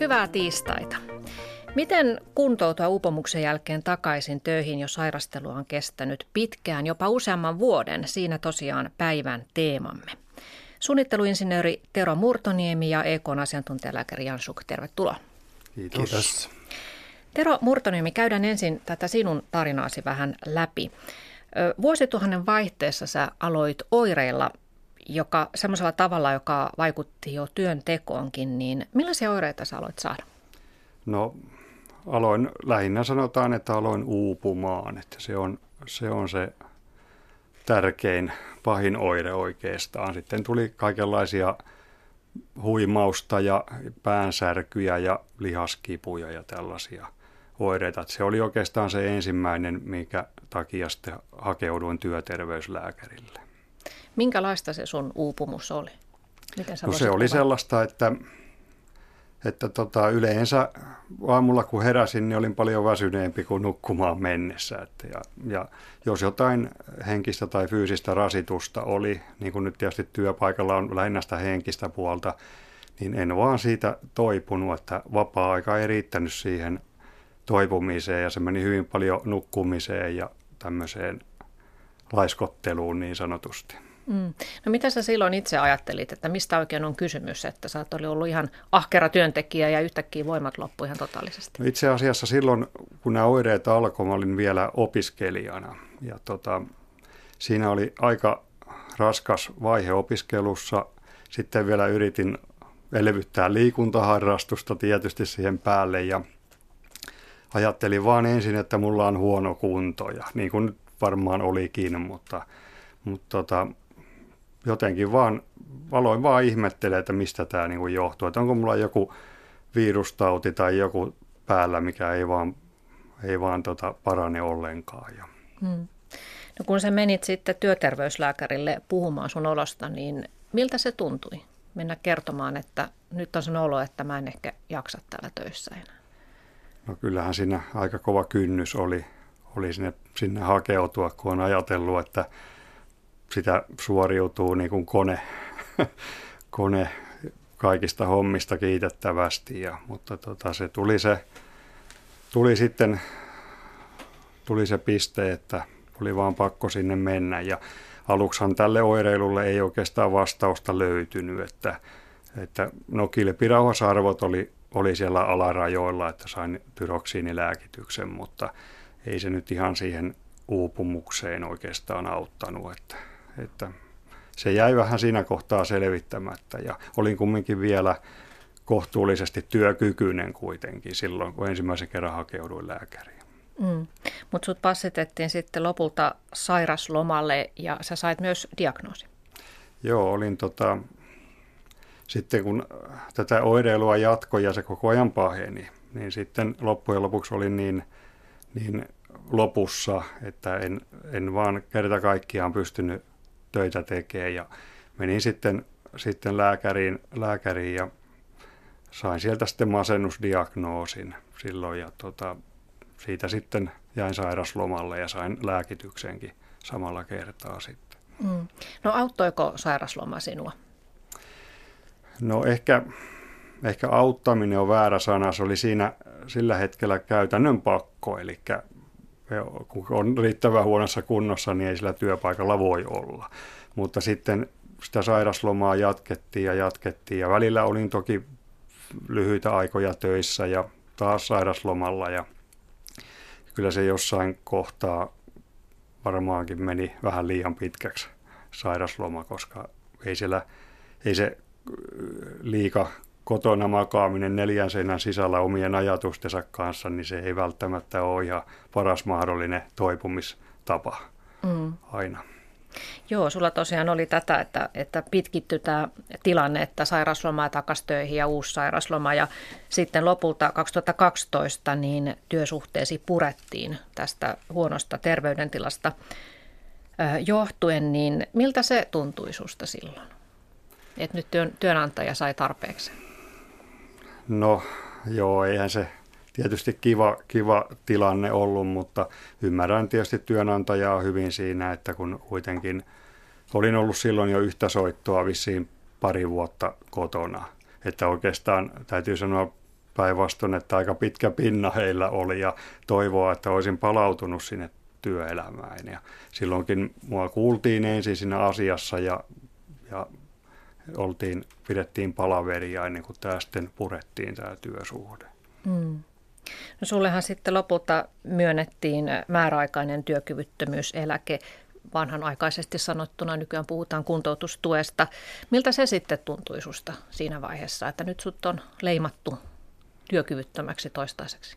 Hyvää tiistaita. Miten kuntoutua uupumuksen jälkeen takaisin töihin, jos sairastelu on kestänyt pitkään, jopa useamman vuoden? Siinä tosiaan päivän teemamme. Suunnitteluinsinööri Tero Murtoniemi ja EK:n asiantuntijalääkäri Jan Schugk, tervetuloa. Kiitos. Kiitos. Tero Murtoniemi, käydään ensin tätä sinun tarinaasi vähän läpi. Vuosituhannen vaihteessa sä aloit oireilla, semmoisella tavalla, joka vaikutti jo työntekoonkin, niin millaisia oireita sä aloit saada? No aloin, lähinnä sanotaan, että aloin uupumaan, että se on se tärkein, pahin oire oikeastaan. Sitten tuli kaikenlaisia huimausta ja päänsärkyjä ja lihaskipuja ja tällaisia oireita. Se oli oikeastaan se ensimmäinen, minkä takia sitten hakeuduin työterveyslääkärille. Minkälaista se sun uupumus oli? Miten sä se oli sellaista, että yleensä aamulla kun heräsin, niin olin paljon väsyneempi kuin nukkumaan mennessä. Ja jos jotain henkistä tai fyysistä rasitusta oli, niin kuin nyt tietysti työpaikalla on lähinnä sitä henkistä puolta, niin en vaan siitä toipunut, että vapaa-aika ei riittänyt siihen toipumiseen ja se meni hyvin paljon nukkumiseen ja tämmöiseen laiskotteluun niin sanotusti. No mitä sä silloin itse ajattelit, että mistä oikein on kysymys, että sä oot ollut ihan ahkera työntekijä ja yhtäkkiä voimat loppu ihan totaalisesti? No itse asiassa silloin, kun nämä oireet alkoi, mä olin vielä opiskelijana ja siinä oli aika raskas vaihe opiskelussa. Sitten vielä yritin elvyttää liikuntaharrastusta tietysti siihen päälle ja ajattelin vaan ensin, että mulla on huono kunto ja niin kuin nyt varmaan olikin, mutta jotenkin vaan aloin vaan ihmettelemään, että mistä tämä niinku johtuu. Että onko mulla joku virustauti tai joku päällä, mikä ei vaan parane ollenkaan. No kun sä menit sitten työterveyslääkärille puhumaan sun olosta, niin miltä se tuntui mennä kertomaan, että nyt on sen olo, että mä en ehkä jaksa täällä töissä enää? No kyllähän siinä aika kova kynnys oli sinne hakeutua, kun on ajatellut, että sitä suoriutuu niin kuin kone kaikista hommista kiitettävästi, mutta se tuli sitten se piste, että oli vaan pakko sinne mennä ja aluksihan tälle oireilulle ei oikeastaan vastausta löytynyt, että kilpirauhasarvot oli siellä alarajoilla, että sain tyroksiinilääkityksen, mutta ei se nyt ihan siihen uupumukseen oikeastaan auttanut, että se jäi vähän siinä kohtaa selvittämättä ja olin kumminkin vielä kohtuullisesti työkykyinen kuitenkin silloin, kun ensimmäisen kerran hakeuduin lääkäriin. Mutta sut passitettiin sitten lopulta sairaslomalle ja sä sait myös diagnoosi. Joo, olin sitten kun tätä oireilua jatkoi ja se koko ajan paheni, niin sitten loppujen lopuksi olin niin lopussa, että en vaan kerta kaikkiaan pystynyt töitä tekemään ja menin sitten lääkäriin ja sain sieltä sitten masennusdiagnoosin silloin ja siitä sitten jäin sairaslomalle ja sain lääkityksenkin samalla kertaa sitten. No auttoiko sairasloma sinua? No ehkä auttaminen on väärä sana, se oli siinä sillä hetkellä käytännön pakko, eli kun on riittävän huonossa kunnossa, niin ei sillä työpaikalla voi olla. Mutta sitten sitä sairaslomaa jatkettiin ja välillä olin toki lyhyitä aikoja töissä ja taas sairaslomalla ja kyllä se jossain kohtaa varmaankin meni vähän liian pitkäksi sairasloma, koska ei se liika kotona makaaminen 4 seinän sisällä omien ajatustensa kanssa, niin se ei välttämättä ole ihan paras mahdollinen toipumistapa aina. Joo, sulla tosiaan oli tätä, että pitkittyi tämä tilanne, että sairaslomaa takaisin töihin ja uusi sairasloma. Ja sitten lopulta 2012 niin työsuhteesi purettiin tästä huonosta terveydentilasta johtuen. Niin miltä se tuntui susta silloin, että nyt työnantaja sai tarpeeksi? No joo, eihän se tietysti kiva tilanne ollut, mutta ymmärrän tietysti työnantajaa hyvin siinä, että kun kuitenkin olin ollut silloin jo yhtä soittoa vissiin pari vuotta kotona. Että oikeastaan täytyy sanoa päinvastoin, että aika pitkä pinna heillä oli ja toivoa, että olisin palautunut sinne työelämään. Ja silloinkin mua kuultiin ensin siinä asiassa ja pidettiin palaveria ennen kuin tämä sitten purettiin tämä työsuhde. Mm. No sullehan sitten lopulta myönnettiin määräaikainen työkyvyttömyyseläke, vanhanaikaisesti sanottuna, nykyään puhutaan kuntoutustuesta. Miltä se sitten tuntui susta siinä vaiheessa, että nyt sut on leimattu työkyvyttömäksi toistaiseksi?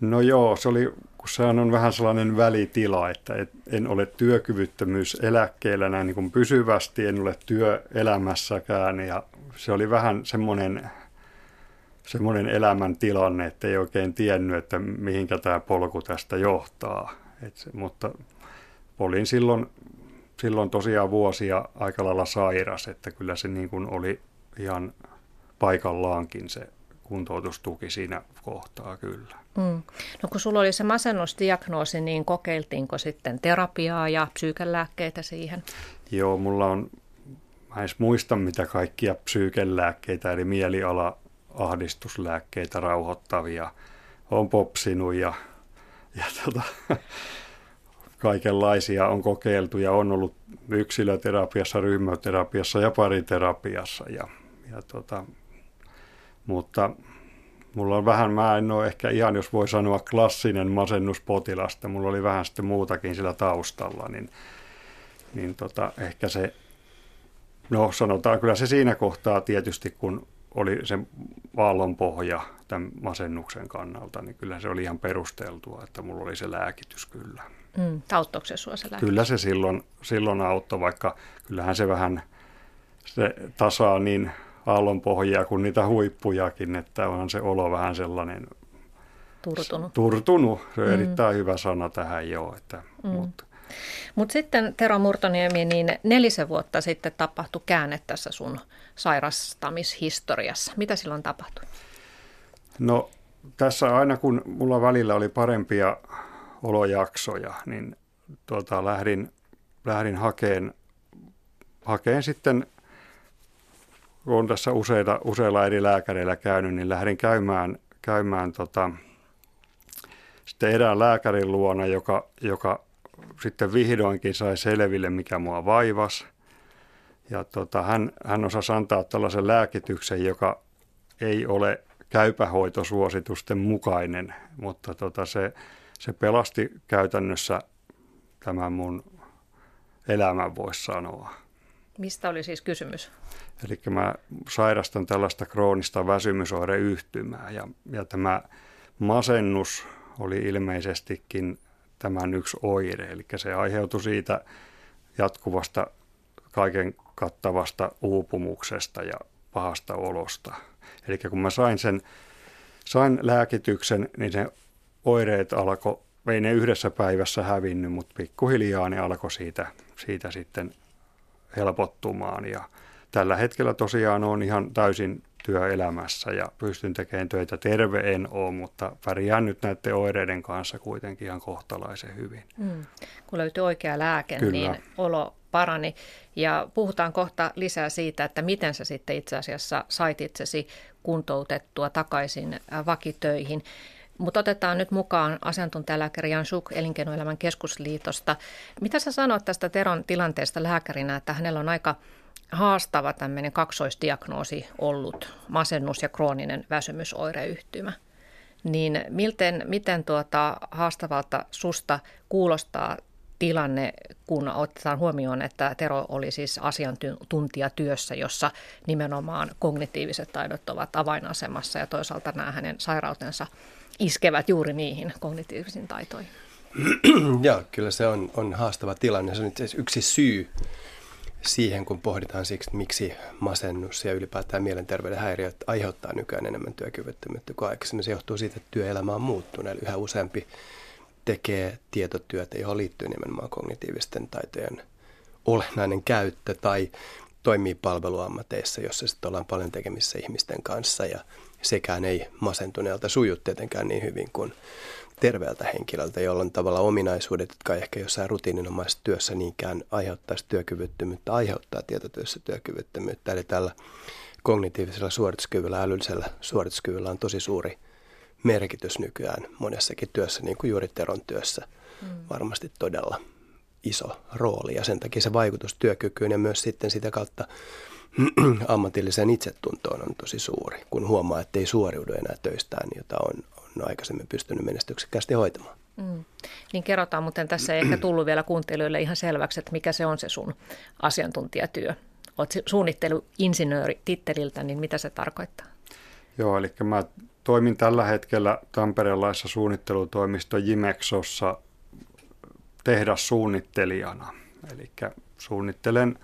No joo, se oli, kun sehän on vähän sellainen välitila, että en ole työkyvyttömyyseläkkeellä näin niin kuin pysyvästi, en ole työelämässäkään ja se oli vähän semmoinen elämäntilanne, että ei oikein tiennyt, että mihinkä tämä polku tästä johtaa. Mutta olin silloin tosiaan vuosia aika lailla sairas, että kyllä se niin kuin oli ihan paikallaankin se kuntoutustuki siinä kohtaa kyllä. Mm. No kun sulla oli se masennusdiagnoosi, niin kokeiltiinko sitten terapiaa ja psyykelääkkeitä siihen? Joo, mä en edes muista mitä kaikkia psyykelääkkeitä, eli mieliala-ahdistuslääkkeitä, rauhoittavia. Olen popsinut ja kaikenlaisia on kokeiltu ja on ollut yksilöterapiassa, ryhmäterapiassa ja pariterapiassa. Mutta mulla on vähän, mä en ole ehkä ihan, jos voi sanoa, klassinen masennuspotilasta. Mulla oli vähän sitten muutakin sillä taustalla, niin ehkä se, no sanotaan kyllä se siinä kohtaa tietysti, kun oli se aallonpohja tämän masennuksen kannalta, niin kyllä se oli ihan perusteltua, että mulla oli se lääkitys kyllä. Auttoiko se sua se lääkitys? Kyllä se silloin auttoi, vaikka kyllähän se vähän se tasaa niin aallonpohjia kuin niitä huippujakin, että onhan se olo vähän sellainen turtunut. Se on erittäin hyvä sana tähän joo. Mutta sitten Tero Murtoniemi, niin 4 vuotta sitten tapahtui käänne tässä sun sairastamishistoriassa. Mitä silloin tapahtui? No tässä aina kun mulla välillä oli parempia olojaksoja, niin lähdin hakeen sitten, kun olen tässä useilla eri lääkäreillä käynyt, niin lähdin käymään sitten erään lääkärin luona, joka sitten vihdoinkin sai selville, mikä mua vaivasi. Ja hän osasi antaa tällaisen lääkityksen, joka ei ole käypähoitosuositusten mukainen, mutta se pelasti käytännössä tämän mun elämän, voisi sanoa. Mistä oli siis kysymys? Eli mä sairastan tällaista kroonista väsymysoireyhtymää ja tämä masennus oli ilmeisestikin tämän yksi oire. Eli se aiheutui siitä jatkuvasta kaiken kattavasta uupumuksesta ja pahasta olosta. Eli kun mä sain lääkityksen, niin se oireet alkoi, ei ne yhdessä päivässä hävinnyt, mutta pikkuhiljaa ne alkoi siitä sitten helpottumaan. Ja tällä hetkellä tosiaan olen ihan täysin työelämässä ja pystyn tekemään töitä. Terve en ole, mutta pärjään nyt näiden oireiden kanssa kuitenkin ihan kohtalaisen hyvin. Kun löytyi oikea lääke, kyllä, niin olo parani. Ja puhutaan kohta lisää siitä, että miten sä sitten itse asiassa sait itsesi kuntoutettua takaisin vakitöihin. Mutta otetaan nyt mukaan asiantuntijalääkäri Jan Schugk Elinkeinoelämän keskusliitosta. Mitä sä sanot tästä Teron tilanteesta lääkärinä, että hänellä on aika haastava tämmöinen kaksoisdiagnoosi ollut, masennus ja krooninen väsymysoireyhtymä. Niin miten haastavalta susta kuulostaa tilanne, kun otetaan huomioon, että Tero oli siis asiantuntijatyössä, jossa nimenomaan kognitiiviset taidot ovat avainasemassa ja toisaalta nämä hänen sairautensa iskevät juuri niihin kognitiivisiin taitoihin. Joo, kyllä se on haastava tilanne. Se on itse asiassa yksi syy siihen, kun pohditaan siksi, miksi masennus ja ylipäätään mielenterveyden häiriöt aiheuttaa nykyään enemmän työkyvyttömyyttä kuin aikaisemmin. Se johtuu siitä, että työelämä on muuttunut. Eli yhä useampi tekee tietotyötä, johon liittyy nimenomaan kognitiivisten taitojen olennainen käyttö tai toimii palveluammateissa, jossa sitten ollaan paljon tekemisissä ihmisten kanssa ja sekään ei masentuneelta suju tietenkään niin hyvin kuin terveeltä henkilöltä, jolloin tavallaan ominaisuudet, jotka ehkä jossain rutiininomaisessa työssä niinkään aiheuttaisi työkyvyttömyyttä, aiheuttaa tietotyössä työkyvyttömyyttä. Eli tällä kognitiivisella suorituskyvyllä, älyllisellä suorituskyvyllä on tosi suuri merkitys nykyään monessakin työssä, niin kuin juuri Teron työssä. Varmasti todella iso rooli ja sen takia se vaikutus työkykyyn ja myös sitten sitä kautta ammatilliseen itsetuntoon on tosi suuri, kun huomaa, että ei suoriudu enää töistään, jota on aikaisemmin pystynyt menestyksekkäästi hoitamaan. Niin kerrotaan, mutta tässä ei ehkä tullut vielä kuuntelijoille ihan selväksi, että mikä se on se sun asiantuntijatyö. Olet suunnitteluinsinööri titteliltä, niin mitä se tarkoittaa? Joo, eli mä toimin tällä hetkellä tamperelaisessa suunnittelutoimisto Jimexossa tehdassuunnittelijana. Eli suunnittelen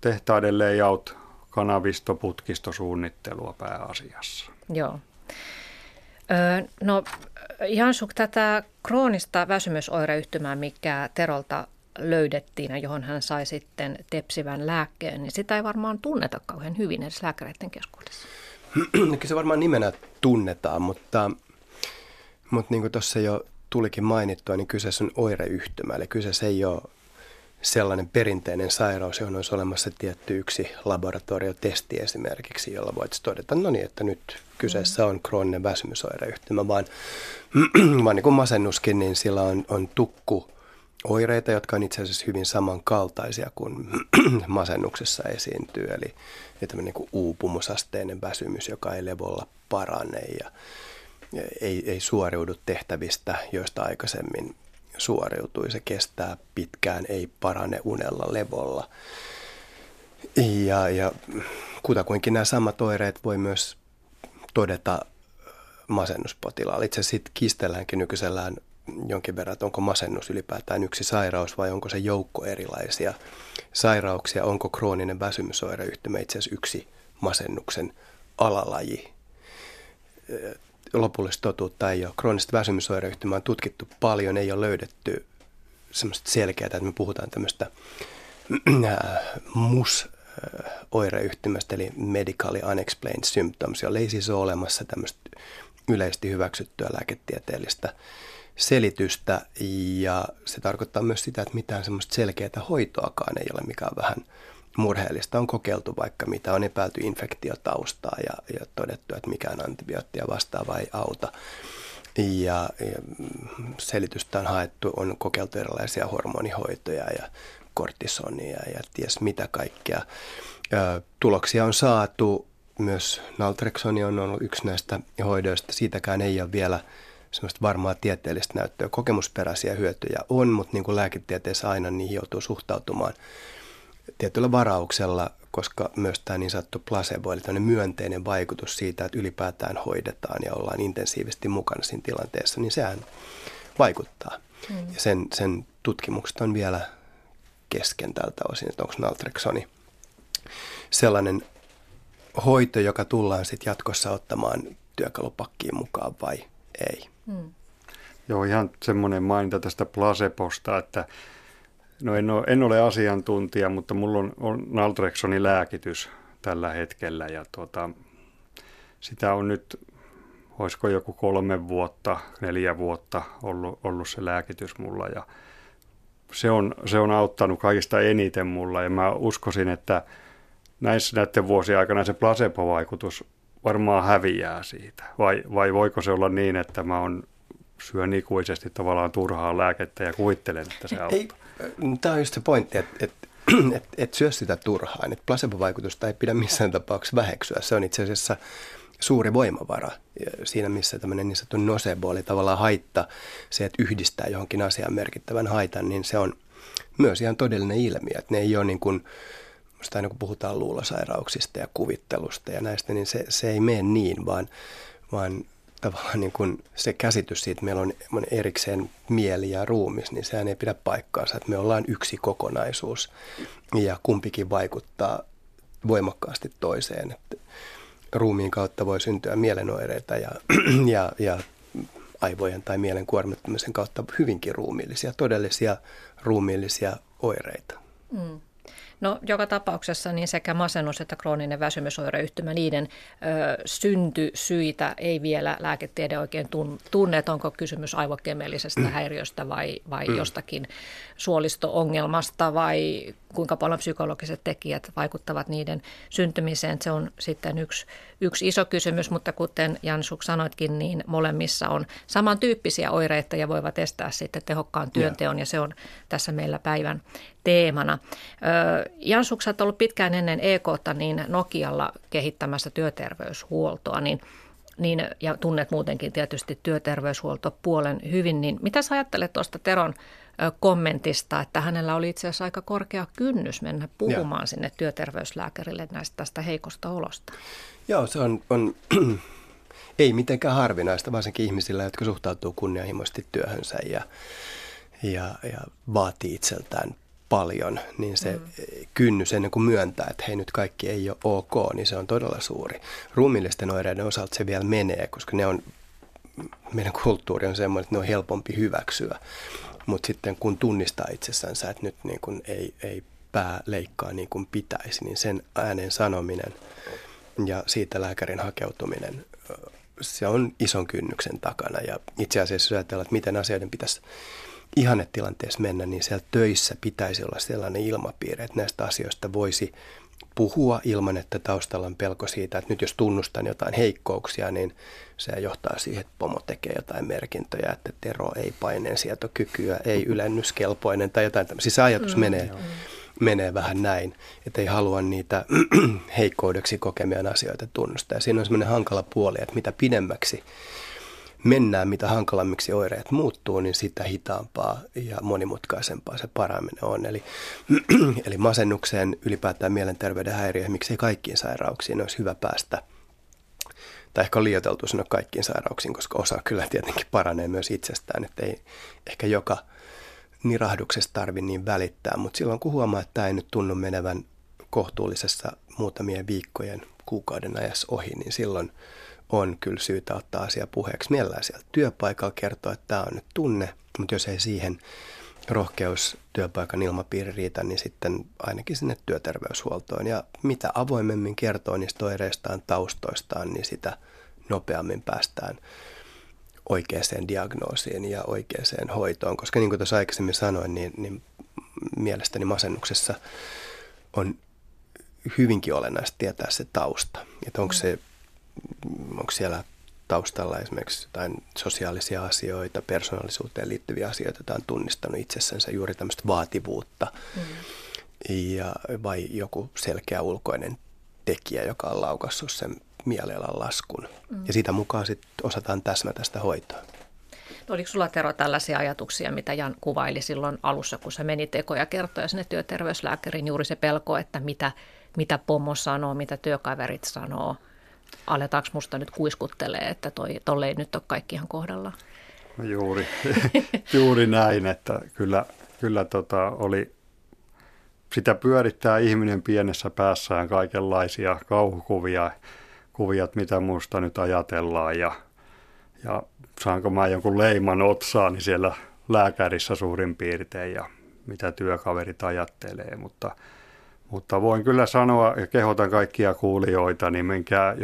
tehtaiden layout, kanavisto, putkistosuunnittelua pääasiassa. Joo. No Jan Schugk, tätä kroonista väsymysoireyhtymää, mikä Terolta löydettiin ja johon hän sai sitten tepsivän lääkkeen, niin sitä ei varmaan tunneta kauhean hyvin edes lääkäreiden keskuudessa. Kyllä se varmaan nimenä tunnetaan, mutta niin kuin tuossa jo tulikin mainittua, niin kyseessä on oireyhtymä. Eli kyseessä ei ole sellainen perinteinen sairaus, johon olisi olemassa tietty yksi laboratoriotesti esimerkiksi, jolla voitaisiin todeta, no niin, että nyt kyseessä on krooninen väsymysoireyhtymä, vaan niin kuin masennuskin, niin sillä on tukkuoireita, jotka on itse asiassa hyvin samankaltaisia kuin masennuksessa esiintyy, eli tämmöinen niin uupumusasteinen väsymys, joka ei levolla parane ja ei suoriudu tehtävistä, joista aikaisemmin suoriutui. Se kestää pitkään, ei parane unella, levolla. Ja kutakuinkin nämä samat oireet voi myös todeta masennuspotilaalla. Itse asiassa kiistelläänkin nykyisellään jonkin verran, onko masennus ylipäätään yksi sairaus vai onko se joukko erilaisia sairauksia. Onko krooninen väsymysoireyhtymä itse asiassa yksi masennuksen alalaji? Lopullista totuutta ei ole. Kroonista väsymysoireyhtymää on tutkittu paljon, ei ole löydetty semmoista selkeää, että me puhutaan tämmöistä MUS-oireyhtymästä, eli medically unexplained symptoms, jolla ei siis ole olemassa tämmöistä yleisesti hyväksyttyä lääketieteellistä selitystä, ja se tarkoittaa myös sitä, että mitään semmoista selkeää hoitoakaan ei ole, mikä on vähän murheellista. On kokeiltu vaikka mitä, on epäilty infektiotaustaa ja todettu, että mikään antibioottia vastaava ei auta. Ja selitystä on haettu, on kokeiltu erilaisia hormonihoitoja ja kortisonia ja ties mitä kaikkea. Tuloksia on saatu, myös naltrexoni on ollut yksi näistä hoidoista. Siitäkään ei ole vielä semmoista varmaa tieteellistä näyttöä. Kokemusperäisiä hyötyjä on, mutta niin kuin lääketieteessä aina niihin joutuu suhtautumaan tietyllä varauksella, koska myös tämä niin sanottu placebo, eli tämmöinen myönteinen vaikutus siitä, että ylipäätään hoidetaan ja ollaan intensiivisesti mukana siinä tilanteessa, niin sehän vaikuttaa. Ja sen tutkimukset on vielä kesken tältä osin, että onko naltrexoni sellainen hoito, joka tullaan sitten jatkossa ottamaan työkalupakkiin mukaan vai ei. Joo, ihan semmoinen maininta tästä placebosta, että no en ole asiantuntija, mutta mulla on naltrexonin lääkitys tällä hetkellä ja sitä on nyt, olisiko joku 3 vuotta, 4 vuotta ollut se lääkitys mulla ja se on auttanut kaikista eniten mulla ja mä uskoisin, että näiden vuosien aikana se placebo-vaikutus varmaan häviää siitä vai voiko se olla niin, että mä syön ikuisesti tavallaan turhaa lääkettä ja kuvittelen, että se auttaa. Tämä on just se pointti, että et syö sitä turhaan. Että placebo-vaikutusta ei pidä missään tapauksessa väheksyä. Se on itse asiassa suuri voimavara siinä, missä tämmöinen niin sanottu nocebo, eli tavallaan haitta, se, että yhdistää johonkin asiaan merkittävän haitan, niin se on myös ihan todellinen ilmiö. Että ne ei ole niin kuin, musta aina kun puhutaan luulosairauksista ja kuvittelusta ja näistä, niin se ei mene niin, vaan tavallaan niin kuin se käsitys siitä, että meillä on erikseen mieli ja ruumis, niin sehän ei pidä paikkaansa, että me ollaan yksi kokonaisuus ja kumpikin vaikuttaa voimakkaasti toiseen. Että ruumiin kautta voi syntyä mielenoireita ja aivojen tai mielen kuormittumisen kautta hyvinkin ruumiillisia, todellisia ruumiillisia oireita. No joka tapauksessa niin sekä masennus että krooninen väsymysoireyhtymä, niiden syntysyitä ei vielä lääketiede oikein tunne, että onko kysymys aivokemiallisesta häiriöstä vai jostakin suolisto-ongelmasta vai kuinka paljon psykologiset tekijät vaikuttavat niiden syntymiseen. Se on sitten yksi iso kysymys, mutta kuten Jan Schugk sanoitkin, niin molemmissa on samantyyppisiä oireita ja voivat estää sitten tehokkaan työnteon ja se on tässä meillä päivän teemana. Jan Schugk, sä oot ollut pitkään ennen EK:ta niin Nokialla kehittämässä työterveyshuoltoa niin, ja tunnet muutenkin tietysti työterveyshuoltopuolen hyvin, niin mitä sä ajattelet tuosta Teron kommentista, että hänellä oli itse asiassa aika korkea kynnys mennä puhumaan sinne työterveyslääkärille tästä heikosta olosta? Joo, se on ei mitenkään harvinaista, varsinkin ihmisillä, jotka suhtautuu kunnianhimoisesti työhönsä ja vaatii itseltään paljon, niin se kynnys ennen kuin myöntää, että hei nyt kaikki ei ole ok, niin se on todella suuri. Ruumiillisten oireiden osalta se vielä menee, koska ne on, meidän kulttuuri on semmoinen, että ne on helpompi hyväksyä. Mutta sitten kun tunnistaa itsessänsä, että nyt niin kun ei pää leikkaa niin kuin pitäisi, niin sen äänen sanominen ja siitä lääkärin hakeutuminen, se on ison kynnyksen takana. Ja itse asiassa jos ajatellaan, että miten asioiden pitäisi ihannetilanteessa mennä, niin siellä töissä pitäisi olla sellainen ilmapiiri, että näistä asioista voisi puhua ilman, että taustalla on pelko siitä, että nyt jos tunnustan jotain heikkouksia, niin se johtaa siihen, että pomo tekee jotain merkintöjä, että Tero ei paineensietokykyä, ei ylennyskelpoinen tai jotain tämmöistä. Siis ajatus menee vähän näin, että ei halua niitä heikkoudeksi kokemiaan asioita tunnustaa. Ja siinä on semmoinen hankala puoli, että mitä pidemmäksi mennään, mitä hankalammiksi oireet muuttuu, niin sitä hitaampaa ja monimutkaisempaa se paraaminen on. Eli masennukseen, ylipäätään mielenterveyden häiriöihin, miksei kaikkiin sairauksiin olisi hyvä päästä. Tai ehkä on liioiteltu sanoa kaikkiin sairauksiin, koska osa kyllä tietenkin paranee myös itsestään, että ei ehkä joka nirahduksesta tarvitse niin välittää. Mutta silloin kun huomaa, että tämä ei nyt tunnu menevän kohtuullisessa muutamien viikkojen, kuukauden ajassa ohi, niin silloin on kyllä syytä ottaa asia puheeksi. Mielellään siellä työpaikalla kertoa, että tämä on nyt tunne, mutta jos ei siihen rohkeus työpaikan ilmapiiri riitä, niin sitten ainakin sinne työterveyshuoltoon. Ja mitä avoimemmin kertoo niistä oireistaan, taustoistaan, niin sitä nopeammin päästään oikeaan diagnoosiin ja oikeaan hoitoon. Koska niin kuin tuossa aikaisemmin sanoin, niin mielestäni masennuksessa on hyvinkin olennaista tietää se tausta, että onko siellä taustalla esimerkiksi jotain sosiaalisia asioita, persoonallisuuteen liittyviä asioita, joita on tunnistanut itsessänsä juuri tämmöistä vaativuutta vai joku selkeä ulkoinen tekijä, joka on laukassut sen mielialan laskun. Ja sitä mukaan sitten osataan täsmätä sitä hoitoa. No, oliko sulla, Tero, tällaisia ajatuksia, mitä Jan kuvaili silloin alussa, kun sä menit ekoja kertoja sinne työterveyslääkäriin, juuri se pelko, että mitä pomo sanoo, mitä työkaverit sanoo? Aletaanko musta nyt kuiskuttelee, että tolle ei nyt ole kaikki ihan kohdallaan? No juuri näin, että kyllä, oli, sitä pyörittää ihminen pienessä päässään kaikenlaisia kauhukuvia, mitä musta nyt ajatellaan ja saanko mä jonkun leiman otsaani siellä lääkärissä suurin piirtein ja mitä työkaverit ajattelee, Mutta voin kyllä sanoa ja kehotan kaikkia kuulijoita, niin menkää,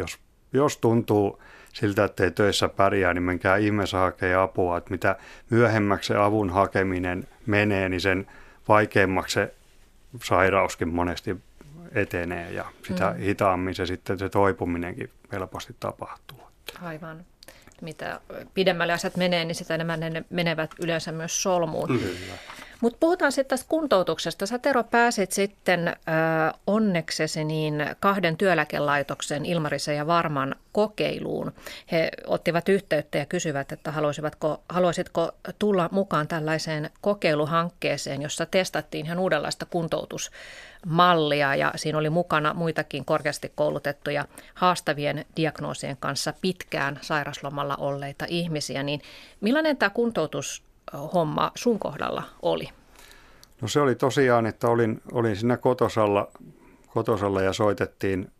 jos tuntuu siltä, että ei töissä pärjää, niin menkää ihmeessä hakea apua. Että mitä myöhemmäksi se avun hakeminen menee, niin sen vaikeammaksi se sairauskin monesti etenee ja sitä hitaammin se sitten se toipuminenkin helposti tapahtuu. Aivan. Mitä pidemmälle asiat menee, niin sitä enemmän ne menevät yleensä myös solmuun. Kyllä. Mutta puhutaan sitten tästä kuntoutuksesta. Sä, Tero, pääsit sitten onneksesi niin 2 työeläkelaitoksen, Ilmarisen ja Varman, kokeiluun. He ottivat yhteyttä ja kysyivät, että haluaisitko tulla mukaan tällaiseen kokeiluhankkeeseen, jossa testattiin ihan uudenlaista kuntoutusmallia ja siinä oli mukana muitakin korkeasti koulutettuja haastavien diagnoosien kanssa pitkään sairaslomalla olleita ihmisiä. Niin millainen tämä kuntoutushomma sun kohdalla oli? No se oli tosiaan, että olin siinä kotosalla ja soitettiin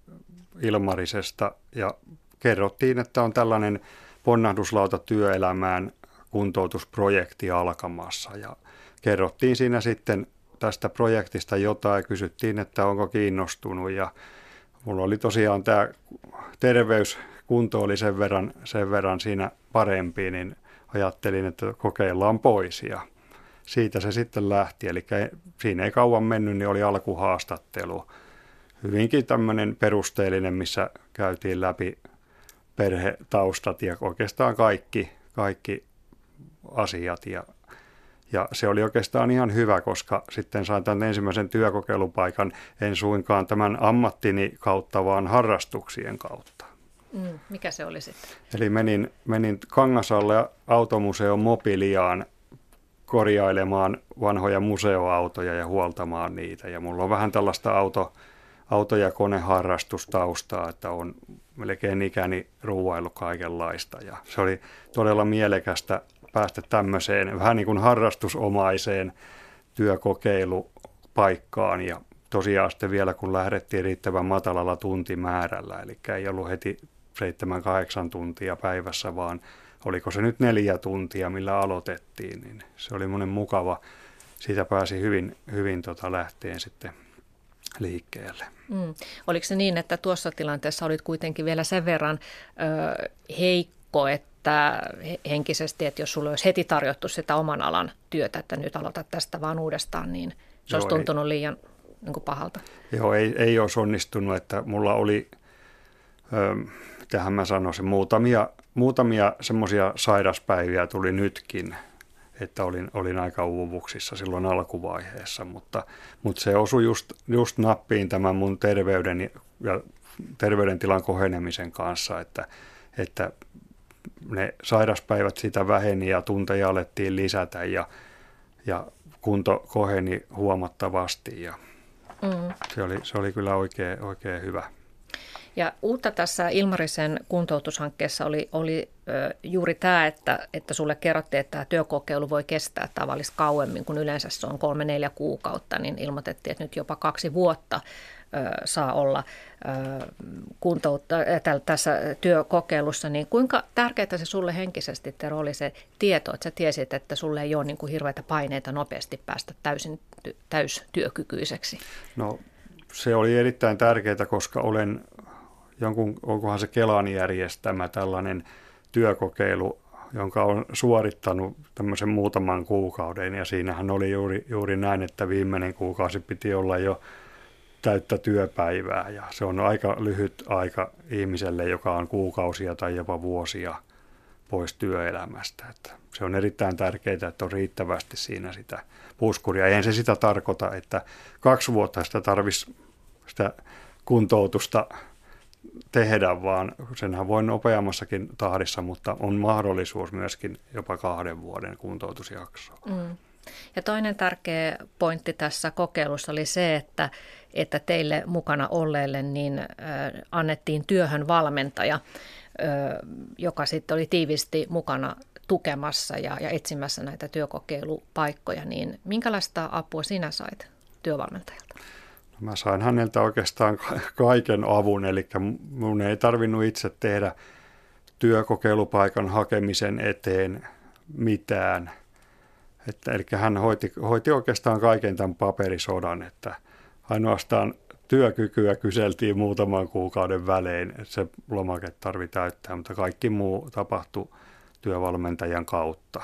Ilmarisesta ja kerrottiin, että on tällainen ponnahduslauta työelämään kuntoutusprojekti alkamassa ja kerrottiin siinä sitten tästä projektista jotain, kysyttiin, että onko kiinnostunut, ja mulla oli tosiaan tämä terveyskunto oli sen verran siinä parempi, niin ajattelin, että kokeillaan pois, ja siitä se sitten lähti, eli siinä ei kauan mennyt, niin oli alkuhaastattelu. Hyvinkin tämmöinen perusteellinen, missä käytiin läpi perhetaustat ja oikeastaan kaikki asiat. Ja se oli oikeastaan ihan hyvä, koska sitten sain tämän ensimmäisen työkokeilupaikan, en suinkaan tämän ammattini kautta, vaan harrastuksien kautta. Mikä se oli sitten? Eli menin Kangasalle automuseon Mobiliaan korjailemaan vanhoja museoautoja ja huoltamaan niitä. Ja mulla on vähän tällaista auto- ja koneharrastustaustaa, että on melkein ikäni ruuaillut kaikenlaista. Ja se oli todella mielekästä päästä tämmöiseen vähän niin kuin harrastusomaiseen työkokeilupaikkaan. Ja tosiaan sitten vielä kun lähdettiin riittävän matalalla tuntimäärällä, eli ei ollut heti 7-8 tuntia päivässä, vaan oliko se nyt 4 tuntia, millä aloitettiin, niin se oli monen mukava. Siitä pääsi hyvin lähteen sitten liikkeelle. Oliko se niin, että tuossa tilanteessa olit kuitenkin vielä sen verran heikko, että henkisesti, että jos sulla olisi heti tarjottu sitä oman alan työtä, että nyt aloitat tästä vaan uudestaan, niin se olisi tuntunut liian niin kuin pahalta? Joo, ei olisi onnistunut, että mulla oli... Tähän mä sanoisin, muutamia semmoisia sairaspäiviä tuli nytkin, että olin aika uuvuksissa silloin alkuvaiheessa, mutta se osui just nappiin tämän mun terveyden ja terveydentilan kohenemisen kanssa, että ne sairaspäivät sitä väheni ja tunteja alettiin lisätä ja kunto koheni huomattavasti ja se oli kyllä oikein hyvä. Ja uutta tässä Ilmarisen kuntoutushankkeessa oli juuri tämä, että sulle kerrottiin, että tämä työkokeilu voi kestää tavallista kauemmin, kun yleensä se on 3-4 kuukautta, niin ilmoitettiin, että nyt jopa 2 vuotta saa olla tässä työkokeilussa. Niin kuinka tärkeää se sulle henkisesti, Tero, oli se tieto, että sä tiesit, että sulle ei ole niin kuin hirveitä paineita nopeasti päästä täystyökykyiseksi? No se oli erittäin tärkeää, koska onkohan se Kelan järjestämä tällainen työkokeilu, jonka on suorittanut tämmöisen muutaman kuukauden. Ja siinähän oli juuri näin, että viimeinen kuukausi piti olla jo täyttä työpäivää. Ja se on aika lyhyt aika ihmiselle, joka on kuukausia tai jopa vuosia pois työelämästä. Että se on erittäin tärkeää, että on riittävästi siinä sitä puskuria. Eihän se sitä tarkoita, että 2 vuotta sitä tarvitsisi sitä kuntoutusta tehdä, vaan senhän voi nopeammassakin tahdissa, mutta on mahdollisuus myöskin jopa 2 vuoden kuntoutusjaksoon. Ja toinen tärkeä pointti tässä kokeilussa oli se, että teille mukana olleille niin annettiin työhön valmentaja, joka sitten oli tiivisti mukana tukemassa ja etsimässä näitä työkokeilupaikkoja. Niin minkälaista apua sinä sait työvalmentajalta? Mä sain häneltä oikeastaan kaiken avun, eli mun ei tarvinnut itse tehdä työkokeilupaikan hakemisen eteen mitään. Eli hän hoiti oikeastaan kaiken tämän paperisodan, että ainoastaan työkykyä kyseltiin muutaman kuukauden välein, että se lomake tarvitsee täyttää, mutta kaikki muu tapahtui työvalmentajan kautta.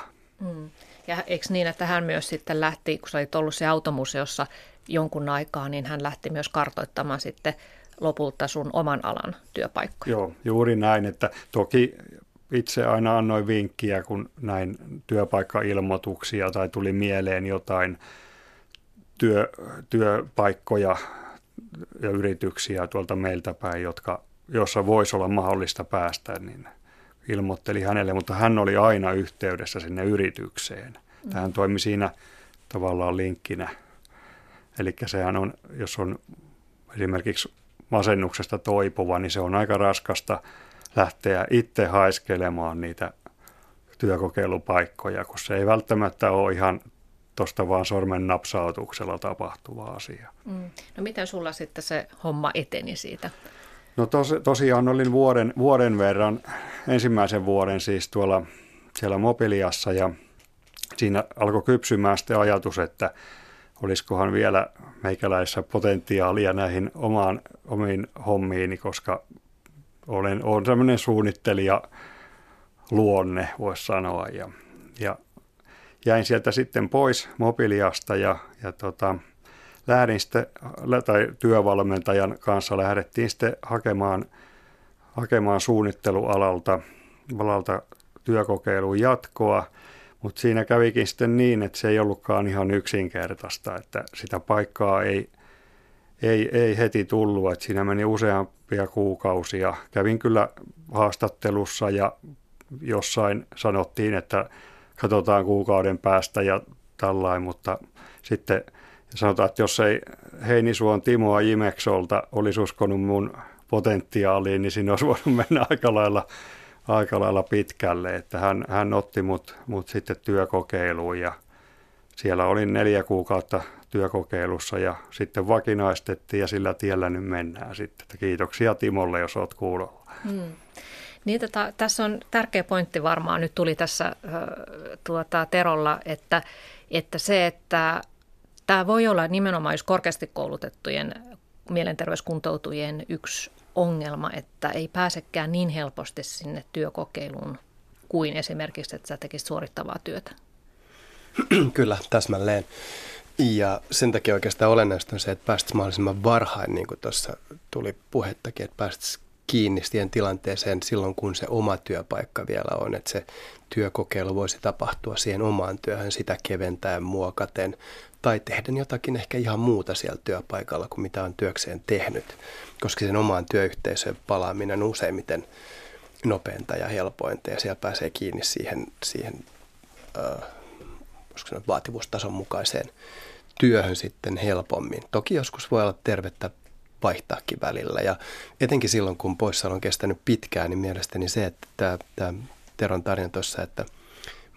Ja eikö niin, että hän myös sitten lähti, kun sä olit ollut se automuseossa jonkun aikaa, niin hän lähti myös kartoittamaan sitten lopulta sun oman alan työpaikkoja. Joo, juuri näin, että toki itse aina annoin vinkkiä, kun näin työpaikkailmoituksia tai tuli mieleen jotain työpaikkoja ja yrityksiä tuolta meiltä päin, jossa voisi olla mahdollista päästä, niin ilmoitteli hänelle, mutta hän oli aina yhteydessä sinne yritykseen. Hän toimi siinä tavallaan linkkinä. Eli sehän on, jos on esimerkiksi masennuksesta toipuva, niin se on aika raskasta lähteä itse haiskelemaan niitä työkokeilupaikkoja, kun se ei välttämättä ole ihan tuosta vaan sormen napsautuksella tapahtuva asia. No miten sulla sitten se homma eteni siitä? No tosiaan olin vuoden verran, ensimmäisen vuoden siis siellä Mobiliassa, ja siinä alkoi kypsymään sitten ajatus, että olisikohan vielä meikäläisessä potentiaalia näihin omiin hommiini, koska olen sellainen suunnittelija luonne, voisi sanoa. Ja jäin sieltä sitten pois Mobiliasta ja lähdin sitten, tai työvalmentajan kanssa lähdettiin sitten hakemaan suunnittelualalta työkokeilun jatkoa, mutta siinä kävikin sitten niin, että se ei ollutkaan ihan yksinkertaista, että sitä paikkaa ei heti tullut, että siinä meni useampia kuukausia. Kävin kyllä haastattelussa ja jossain sanottiin, että katsotaan kuukauden päästä ja tällain, mutta sitten sanotaan, että jos ei Heinisuon Timoa Jimexolta olisi uskonut mun potentiaaliin, niin siinä olisi voinut mennä aika lailla pitkälle, että hän otti mut sitten työkokeiluun ja siellä olin 4 kuukautta työkokeilussa ja sitten vakinaistettiin ja sillä tiellä nyt mennään sitten. Että kiitoksia Timolle, jos olet kuulolla. Mm. Niin, tässä on tärkeä pointti varmaan nyt tuli tässä Terolla, että tämä voi olla nimenomaan just korkeasti koulutettujen mielenterveyskuntoutujien yksi ongelma, että ei pääsekään niin helposti sinne työkokeiluun kuin esimerkiksi, että sä tekisit suorittavaa työtä. Kyllä, täsmälleen. Ja sen takia oikeastaan olennaista on se, että päästäisiin mahdollisimman varhain, niin kuin tuossa tuli puhettakin, että päästäisiin kiinni siihen tilanteeseen silloin, kun se oma työpaikka vielä on, että se työkokeilu voisi tapahtua siihen omaan työhön sitä keventäen, muokaten tai tehdä jotakin ehkä ihan muuta siellä työpaikalla kuin mitä on työkseen tehnyt, koska sen omaan työyhteisöön palaaminen on useimmiten nopeinta ja helpointa ja siellä pääsee kiinni siihen vaativuustason mukaiseen työhön sitten helpommin. Toki joskus voi olla tervettä vaihtaakin välillä ja etenkin silloin, kun poissaolo on kestänyt pitkään, niin mielestäni se, että tämä Teron tarina tuossa, että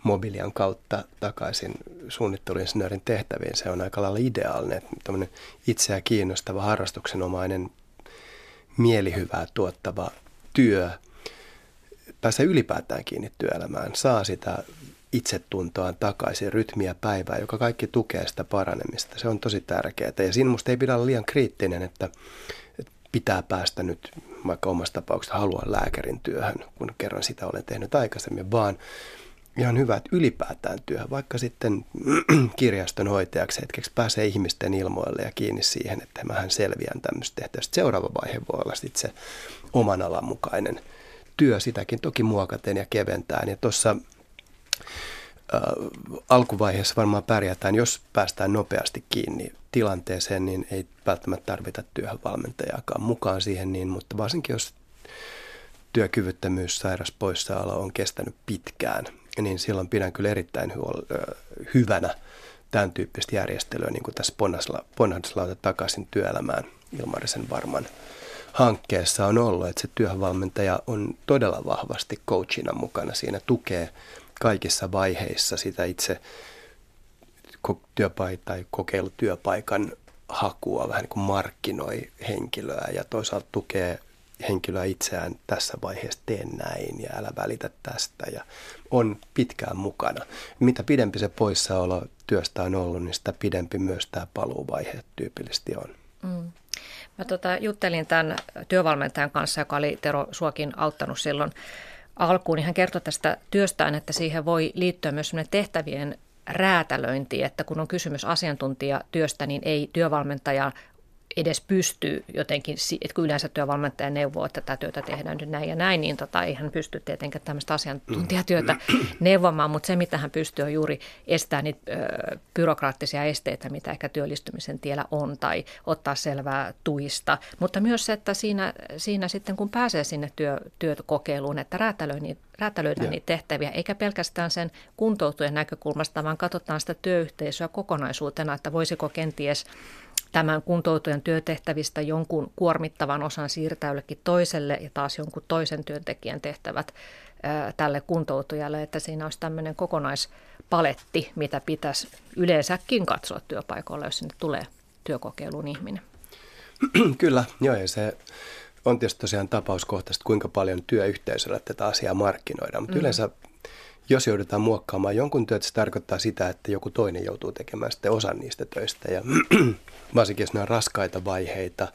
Mobilian kautta takaisin suunnitteluinsinöörin tehtäviin, se on aika lailla ideaalinen, että tämmöinen itseä kiinnostava, harrastuksenomainen, mielihyvää tuottava työ pääsee ylipäätään kiinni työelämään, saa sitä itsetuntoaan takaisin, rytmiä päivää, joka kaikki tukee sitä paranemista. Se on tosi tärkeää. Ja siinä musta ei pidä olla liian kriittinen, että pitää päästä nyt, vaikka omassa tapauksessa haluan lääkärin työhön, kun kerran sitä olen tehnyt aikaisemmin, vaan ihan hyvä, että ylipäätään työhön, vaikka sitten kirjastonhoitajaksi hetkeksi pääsee ihmisten ilmoille ja kiinni siihen, että mähän selviän tämmöistä tehtävästä. Seuraava vaihe voi olla sitten se oman alan mukainen työ, sitäkin toki muokaten ja keventään. Ja tuossa alkuvaiheessa varmaan pärjätään, jos päästään nopeasti kiinni tilanteeseen, niin ei välttämättä tarvita työhönvalmentajaakaan mukaan siihen, niin, mutta varsinkin jos työkyvyttömyys, sairauspoissaolo on kestänyt pitkään, niin silloin pidän kyllä erittäin hyvänä tämän tyyppistä järjestelyä, niin kuin tässä Ponnahduslauta takaisin työelämään Ilmarisen Varman hankkeessa on ollut, että se työhönvalmentaja on todella vahvasti coachina mukana siinä, tukee kaikissa vaiheissa sitä itse tai kokeilutyöpaikan hakua, vähän niin kuin markkinoi henkilöä ja toisaalta tukee henkilöä itseään tässä vaiheessa, tee näin ja älä välitä tästä ja on pitkään mukana. Mitä pidempi se poissaolo työstä on ollut, niin sitä pidempi myös tämä paluuvaihe tyypillisesti on. Mm. Mä juttelin tämän työvalmentajan kanssa, joka oli Tero suakin auttanut silloin alkuun, niin hän kertoi tästä työstään, että siihen voi liittyä myös sellainen tehtävien räätälöinti, että kun on kysymys asiantuntijatyöstä, niin ei työvalmentaja edes pysty jotenkin, että kun yleensä työvalmentaja neuvoo, että tätä työtä tehdään nyt näin ja näin, niin ei hän pysty tietenkään tämmöistä asiantuntijatyötä neuvomaan, mutta se mitä hän pystyy on juuri estää niitä byrokraattisia esteitä, mitä ehkä työllistymisen tiellä on, tai ottaa selvää tuista, mutta myös se, että siinä sitten kun pääsee sinne työkokeiluun, että räätälöidään niitä tehtäviä, eikä pelkästään sen kuntoutujen näkökulmasta, vaan katsotaan sitä työyhteisöä kokonaisuutena, että voisiko kenties tämän kuntoutujan työtehtävistä jonkun kuormittavan osan siirtää jollekin toiselle ja taas jonkun toisen työntekijän tehtävät tälle kuntoutujalle, että siinä olisi tämmöinen kokonaispaletti, mitä pitäisi yleensäkin katsoa työpaikoilla, jos sinne tulee työkokeiluun ihminen. Kyllä, joo, ja se on tietysti tosiaan tapauskohtaisesti, kuinka paljon työyhteisöllä tätä asiaa markkinoidaan, mutta yleensä Jos joudutaan muokkaamaan jonkun työtä, se tarkoittaa sitä, että joku toinen joutuu tekemään sitten osan niistä töistä. Ja varsinkin jos ne on raskaita vaiheita,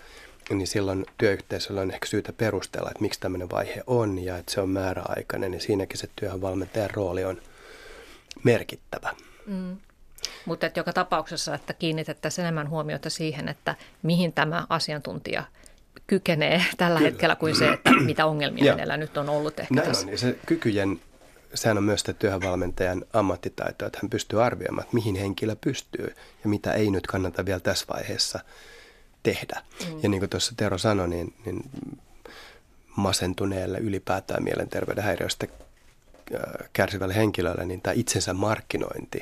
niin silloin työyhteisöllä on ehkä syytä perustella, että miksi tämmöinen vaihe on ja että se on määräaikainen. Ja siinäkin se työhönvalmentajan rooli on merkittävä. Mm. Mutta että joka tapauksessa, että kiinnitettäisiin enemmän huomiota siihen, että mihin tämä asiantuntija kykenee tällä hetkellä kuin se, että mitä ongelmia hänellä nyt on ollut ehkä näin tässä. Näin on, ja se kykyjen, sehän on myös sitä työhönvalmentajan ammattitaitoa, että hän pystyy arvioimaan, että mihin henkilö pystyy ja mitä ei nyt kannata vielä tässä vaiheessa tehdä. Mm. Ja niin kuin tuossa Tero sanoi, niin masentuneelle ylipäätään mielenterveyden häiriöistä kärsivälle henkilölle, niin tämä itsensä markkinointi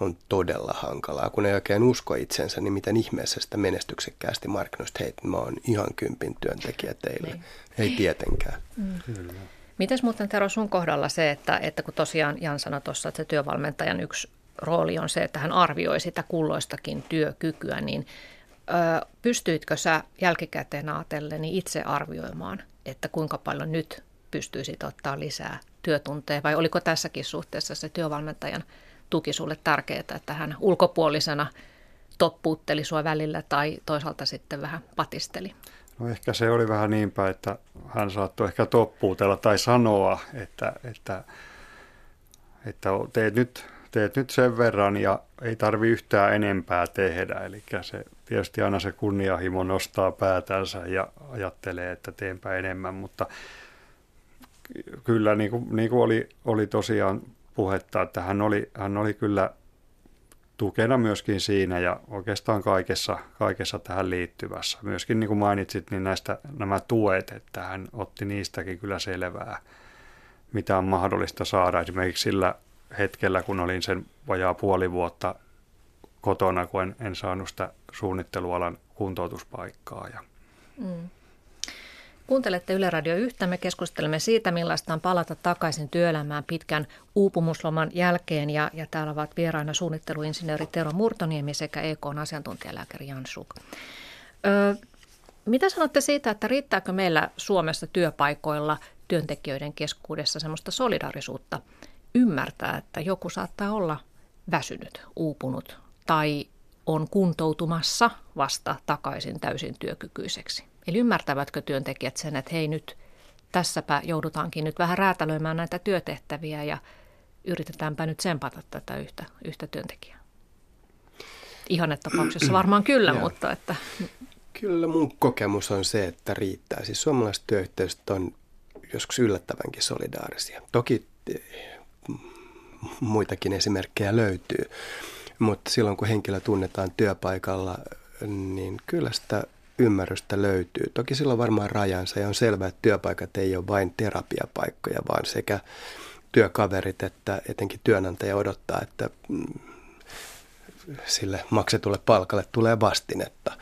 on todella hankalaa. Kun ei oikein usko itsensä, niin miten ihmeessä sitä menestyksekkäästi markkinoista, hei, mä oon ihan kympin työntekijä teille. Niin. Ei tietenkään. Mm. Kyllä. Mites muuten, Tero, sun kohdalla se, että kun tosiaan Jan sanoi tuossa, että se työvalmentajan yksi rooli on se, että hän arvioi sitä kulloistakin työkykyä, niin pystyitkö sä jälkikäteen ajatelleni itse arvioimaan, että kuinka paljon nyt pystyisit ottaa lisää työtunteja, vai oliko tässäkin suhteessa se työvalmentajan tuki sulle tärkeää, että hän ulkopuolisena toppuutteli sua välillä tai toisaalta sitten vähän patisteli? No ehkä se oli vähän niinpä, että hän saattoi ehkä toppuutella tai sanoa, että teet nyt sen verran ja ei tarvitse yhtään enempää tehdä. Eli se, tietysti aina se kunnianhimo nostaa päätänsä ja ajattelee, että teenpä enemmän, mutta kyllä niin kuin oli tosiaan puhetta, että hän oli kyllä tukena myöskin siinä ja oikeastaan kaikessa tähän liittyvässä. Myöskin niin kuin mainitsit, niin nämä tuet, että hän otti niistäkin kyllä selvää, mitä on mahdollista saada. Esimerkiksi sillä hetkellä, kun olin sen vajaa puoli vuotta kotona, kun en saanut sitä suunnittelualan kuntoutuspaikkaa. Kuuntelette Yle Radio 1. Me keskustelemme siitä, millaista on palata takaisin työelämään pitkän uupumusloman jälkeen. Ja täällä ovat vieraina suunnitteluinsinööri Tero Murtoniemi sekä EK:n asiantuntijalääkäri Jan Schugk. Mitä sanotte siitä, että riittääkö meillä Suomessa työpaikoilla työntekijöiden keskuudessa semmoista solidaarisuutta ymmärtää, että joku saattaa olla väsynyt, uupunut tai on kuntoutumassa vasta takaisin täysin työkykyiseksi? Eli ymmärtävätkö työntekijät sen, että hei, nyt tässäpä joudutaankin nyt vähän räätälöimään näitä työtehtäviä ja yritetäänpä nyt tsempata tätä yhtä työntekijää? Ihannetapauksessa varmaan kyllä, mutta että... Kyllä mun kokemus on se, että riittää. Siis suomalaiset työyhteisöt on joskus yllättävänkin solidaarisia. Toki muitakin esimerkkejä löytyy, mutta silloin kun henkilö tunnetaan työpaikalla, niin kyllä sitä ymmärrystä löytyy. Toki sillä on varmaan rajansa ja on selvää, että työpaikat ei ole vain terapiapaikkoja, vaan sekä työkaverit että etenkin työnantaja odottaa, että sille maksetulle palkalle tulee vastinetta.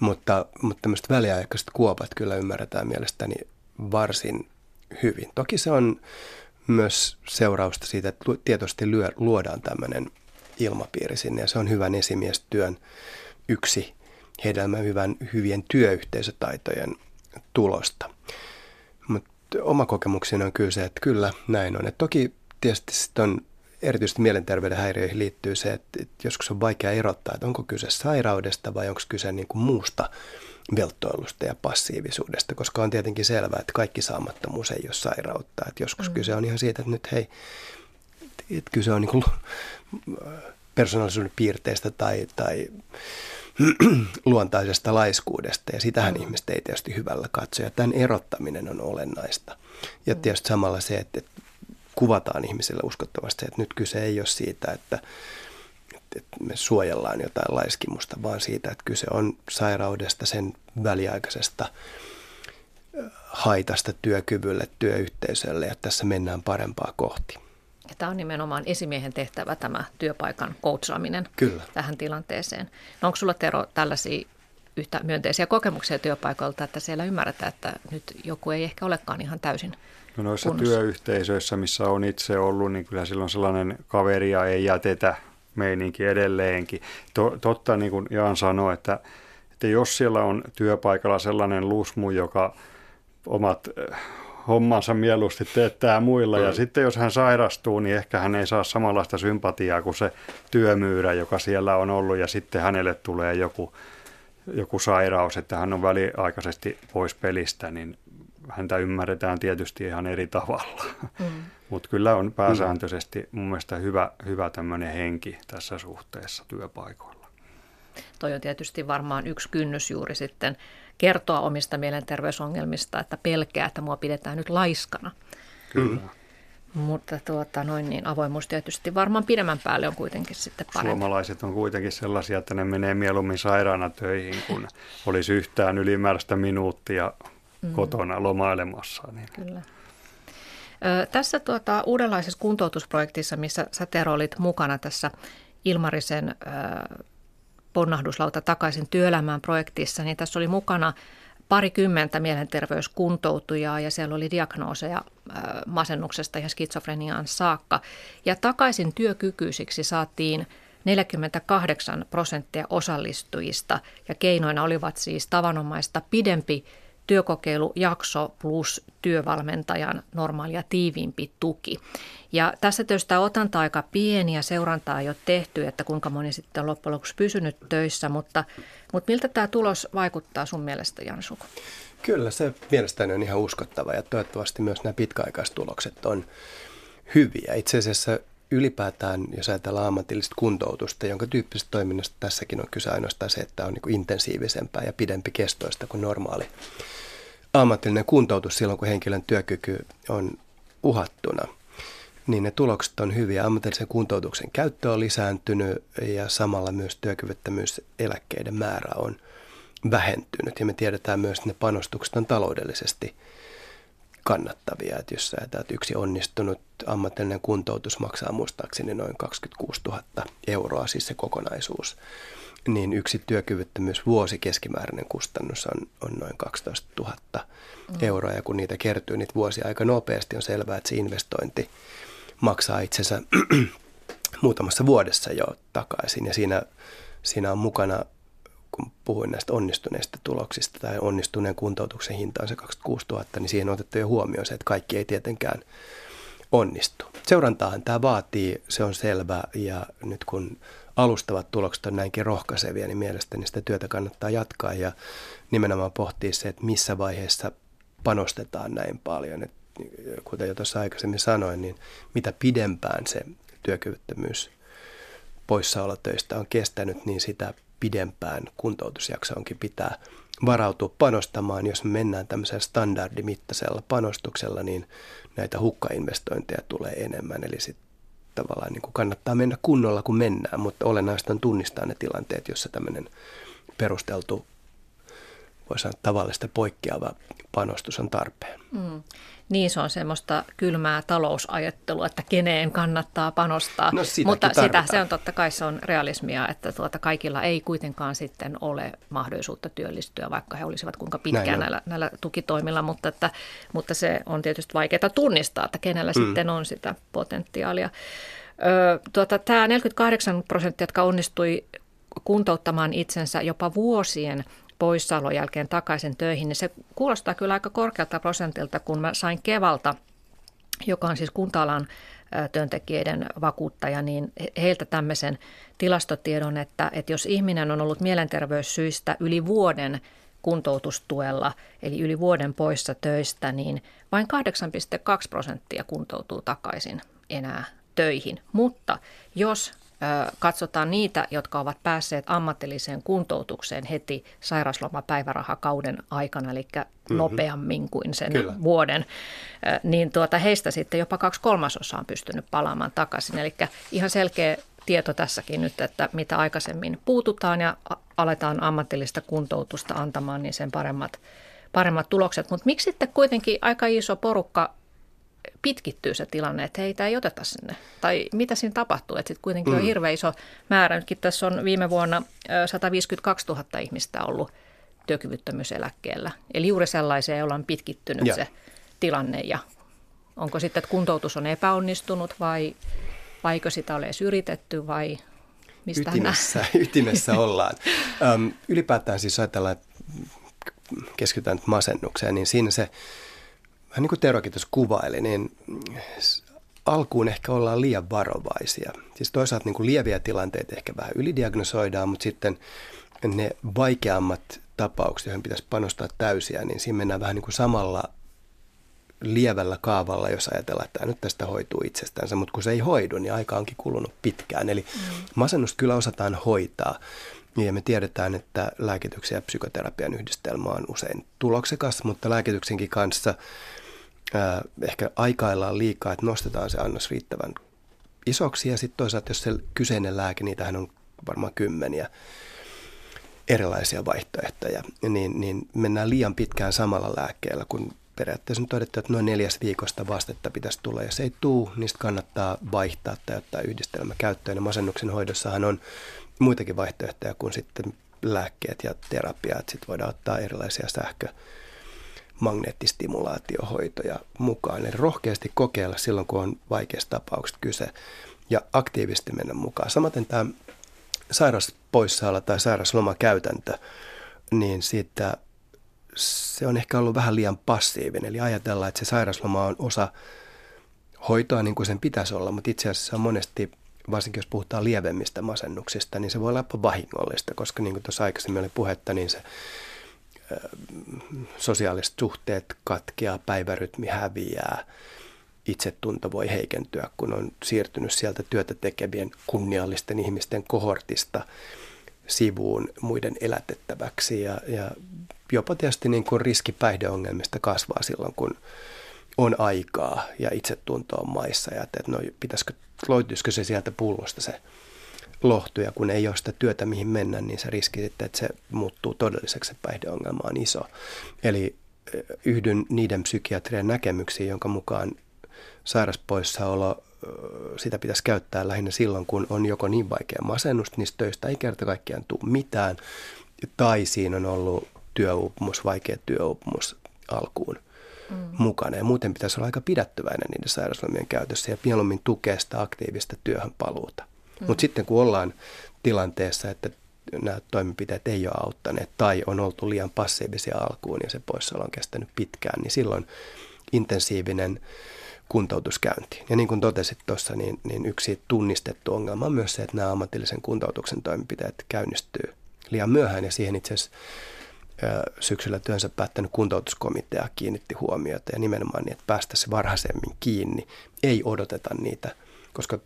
Mutta tämmöiset väliaikaiset kuopat kyllä ymmärretään mielestäni varsin hyvin. Toki se on myös seurausta siitä, että tietysti luodaan tämmöinen ilmapiiri sinne ja se on hyvän esimiestyön yksi hedelmä hyvien työyhteisötaitojen tulosta. Mutta oma kokemukseni on kyllä se, että kyllä näin on. Et toki tietysti sitten on, erityisesti mielenterveyden häiriöihin liittyy se, että joskus on vaikea erottaa, että onko kyse sairaudesta vai onko kyse niin kuin muusta velttoilusta ja passiivisuudesta, koska on tietenkin selvää, että kaikki saamattomuus ei ole sairautta. Et joskus kyse on ihan siitä, että nyt hei, että kyse on niin kuin persoonallisuuden piirteistä tai luontaisesta laiskuudesta, ja sitähän ihmiset ei tietysti hyvällä katso, ja tämän erottaminen on olennaista. Ja tietysti samalla se, että kuvataan ihmisille uskottavasti, että nyt kyse ei ole siitä, että me suojellaan jotain laiskimusta, vaan siitä, että kyse on sairaudesta, sen väliaikaisesta haitasta työkyvylle, työyhteisölle, ja tässä mennään parempaa kohti. Ja tämä on nimenomaan esimiehen tehtävä, tämä työpaikan coachaaminen tähän tilanteeseen. No onko sulla, Tero, tällaisia yhtä myönteisiä kokemuksia työpaikalta, että siellä ymmärretään, että nyt joku ei ehkä olekaan ihan täysin kunnossa? No noissa työyhteisöissä, missä on itse ollut, niin kyllä silloin sellainen kaveria ei jätetä meininki edelleenkin. Totta, niin kuin Jan sanoi, että jos siellä on työpaikalla sellainen lusmu, joka omat hommansa mieluusti teettää muilla. Ja sitten jos hän sairastuu, niin ehkä hän ei saa samanlaista sympatiaa kuin se työmyyrä, joka siellä on ollut. Ja sitten hänelle tulee joku sairaus, että hän on väliaikaisesti pois pelistä, niin häntä ymmärretään tietysti ihan eri tavalla. Mutta kyllä on pääsääntöisesti mun mielestä hyvä tämmöinen henki tässä suhteessa työpaikoilla. Toi on tietysti varmaan yksi kynnys juuri sitten kertoa omista mielenterveysongelmista, että pelkää, että mua pidetään nyt laiskana. Kyllä. Mutta niin avoimuus tietysti varmaan pidemmän päälle on kuitenkin sitten parempi. Suomalaiset on kuitenkin sellaisia, että ne menee mieluummin sairaana töihin, kun olisi yhtään ylimääräistä minuuttia kotona lomailemassa. Niin. Kyllä. Tässä uudenlaisessa kuntoutusprojektissa, missä sä, Tero, olit mukana tässä Ilmarisen ponnahduslauta takaisin työelämään projektissa, niin tässä oli mukana 20 mielenterveyskuntoutujaa ja siellä oli diagnooseja masennuksesta ja skitsofreniaan saakka. Ja takaisin työkykyisiksi saatiin 48% osallistujista ja keinoina olivat siis tavanomaista pidempi työkokeilujakso plus työvalmentajan normaalia tiiviimpi tuki. Ja tässä tietysti tämä otanta aika pieni ja seurantaa ei ole tehty, että kuinka moni sitten on loppujen lopuksi pysynyt töissä, mutta miltä tämä tulos vaikuttaa sun mielestä, Jan Schugk? Kyllä, se mielestäni on ihan uskottava ja toivottavasti myös nämä pitkäaikaistulokset on hyviä. Itse asiassa ylipäätään, jos ajatellaan ammatillista kuntoutusta, jonka tyyppisestä toiminnasta tässäkin on kyse ainoastaan se, että on niin kuin intensiivisempää ja pidempi kestoista kuin normaali ammatillinen kuntoutus silloin, kun henkilön työkyky on uhattuna, niin ne tulokset on hyviä. Ammatillisen kuntoutuksen käyttö on lisääntynyt ja samalla myös työkyvyttömyyseläkkeiden määrä on vähentynyt. Ja me tiedetään myös, että ne panostukset on taloudellisesti kannattavia. Että jos ajatellaan, että yksi onnistunut ammatillinen kuntoutus maksaa muistaakseni noin 26 000 €, siis se kokonaisuus, niin yksi työkyvyttömyysvuosi keskimääräinen kustannus on noin 12 000 €. Ja kun niitä kertyy niitä vuosia aika nopeasti, on selvää, että se investointi maksaa itsensä muutamassa vuodessa jo takaisin. Ja siinä on mukana, kun puhuin näistä onnistuneista tuloksista tai onnistuneen kuntoutuksen hinta on se 26 000, niin siihen on otettu jo huomioon se, että kaikki ei tietenkään onnistu. Seurantaahan tämä vaatii, se on selvä, ja nyt kun alustavat tulokset on näinkin rohkaisevia, niin mielestäni sitä työtä kannattaa jatkaa ja nimenomaan pohtia se, että missä vaiheessa panostetaan näin paljon. Et kuten jo tuossa aikaisemmin sanoin, niin mitä pidempään se työkyvyttömyys poissaolo töistä on kestänyt, niin sitä pidempään kuntoutusjakso onkin pitää varautua panostamaan. Jos me mennään tämmöisellä standardimittaisella panostuksella, niin näitä hukkainvestointeja tulee enemmän. Eli sitten tavallaan niin kuin kannattaa mennä kunnolla, kun mennään, mutta olennaista on tunnistaa ne tilanteet, joissa tämmöinen perusteltu, voi sanoa tavallista poikkeava panostus on tarpeen. Niin, se on semmoista kylmää talousajattelua, että keneen kannattaa panostaa, no, mutta se on totta kai, se on realismia, että kaikilla ei kuitenkaan sitten ole mahdollisuutta työllistyä, vaikka he olisivat kuinka pitkään näillä tukitoimilla, mutta se on tietysti vaikeaa tunnistaa, että kenellä sitten on sitä potentiaalia. Tämä 48%, jotka onnistui kuntouttamaan itsensä jopa vuosien poissaolon jälkeen takaisin töihin, niin se kuulostaa kyllä aika korkealta prosentilta, kun mä sain Kevalta, joka on siis kunta-alan työntekijöiden vakuuttaja, niin heiltä tämmöisen tilastotiedon, että jos ihminen on ollut mielenterveyssyistä yli vuoden kuntoutustuella, eli yli vuoden poissa töistä, niin vain 8,2% kuntoutuu takaisin enää töihin, mutta jos katsotaan niitä, jotka ovat päässeet ammatilliseen kuntoutukseen heti sairauslomapäivärahakauden aikana, eli nopeammin kuin sen vuoden, niin heistä sitten jopa 2/3 on pystynyt palaamaan takaisin. Eli ihan selkeä tieto tässäkin nyt, että mitä aikaisemmin puututaan ja aletaan ammatillista kuntoutusta antamaan, niin sen paremmat tulokset. Mutta miksi sitten kuitenkin aika iso porukka pitkittyy se tilanne, että heitä ei oteta sinne? Tai mitä siinä tapahtuu? Että sitten kuitenkin on hirveän iso määrä. Nytkin tässä on viime vuonna 152 000 ihmistä ollut työkyvyttömyyseläkkeellä. Eli juuri sellaisia, joilla on pitkittynyt se tilanne. Ja onko sitten, että kuntoutus on epäonnistunut vai eikö sitä ole edes yritetty vai mistä ytimessä ollaan. Ylipäätään siis ajatellaan, että keskitytään masennukseen, niin siinä se Vähän niin kuin Terokin tuossa kuvaili, niin alkuun ehkä ollaan liian varovaisia. Siis toisaalta niin kuin lieviä tilanteita ehkä vähän ylidiagnosoidaan, mutta sitten ne vaikeammat tapaukset, joihin pitäisi panostaa täysiä, niin siinä mennään vähän niin kuin samalla lievällä kaavalla, jos ajatellaan, että nyt tästä hoituu itsestänsä, mutta kun se ei hoidu, niin aika onkin kulunut pitkään. Eli masennusta kyllä osataan hoitaa. Ja me tiedetään, että lääkityksen ja psykoterapian yhdistelmä on usein tuloksekas, mutta lääkityksenkin kanssa ehkä aikaillaan liikaa, että nostetaan se annos riittävän isoksi. Ja sitten toisaalta, jos se kyseinen lääke, niitähän on varmaan kymmeniä erilaisia vaihtoehtoja, niin mennään liian pitkään samalla lääkkeellä, kun periaatteessa on todettu, että noin 4 viikosta vastetta pitäisi tulla. Jos ei tule, niistä kannattaa vaihtaa tai ottaa yhdistelmä käyttöön. Ja masennuksen hoidossahan on muitakin vaihtoehtoja kuin sitten lääkkeet ja terapiat. Sitten voidaan ottaa erilaisia sähkömagneettistimulaatiohoitoja mukaan. Eli rohkeasti kokeilla silloin, kun on vaikeista tapauksista kyse ja aktiivisesti mennä mukaan. Samaten tämä sairauspoissaolo tai sairauslomakäytäntö, niin siitä se on ehkä ollut vähän liian passiivinen. Eli ajatellaan, että se sairausloma on osa hoitoa niin kuin sen pitäisi olla, mutta itse asiassa monesti, varsinkin jos puhutaan lievemmistä masennuksista, niin se voi olla jopa vahingollista, koska niin kuin tuossa aikaisemmin oli puhetta, niin se sosiaaliset suhteet katkeaa, päivärytmi häviää, itsetunto voi heikentyä, kun on siirtynyt sieltä työtä tekevien kunniallisten ihmisten kohortista sivuun muiden elätettäväksi ja jopa tietysti niin kuin riski päihdeongelmista kasvaa silloin, kun on aikaa ja itsetunto on maissa ja että no löytyisikö se sieltä pullosta se lohtu ja kun ei ole sitä työtä mihin mennä, niin se riski sitten, että se muuttuu todelliseksi, se päihdeongelma on iso. Eli yhdyn niiden psykiatrien näkemyksiin, jonka mukaan sairauspoissaolo, sitä pitäisi käyttää lähinnä silloin, kun on joko niin vaikea masennus, niin töistä ei kerta kaikkiaan tule mitään, tai siinä on ollut työuupumus, vaikea työuupumus alkuun mukana. Ja muuten pitäisi olla aika pidättyväinen niiden sairauslomien käytössä ja mieluummin tukea sitä aktiivista työhön paluuta. Mutta sitten kun ollaan tilanteessa, että nämä toimenpiteet ei ole auttaneet tai on oltu liian passiivisia alkuun ja se poissaolo on kestänyt pitkään, niin silloin intensiivinen kuntoutuskäynti. Ja niin kuin totesit tuossa, niin yksi tunnistettu ongelma on myös se, että nämä ammatillisen kuntoutuksen toimenpiteet käynnistyy liian myöhään ja siihen itse asiassa syksyllä työnsä päättänyt kuntoutuskomitea kiinnitti huomiota ja nimenomaan niin, että päästäisiin varhaisemmin kiinni. Ei odoteta niitä, koska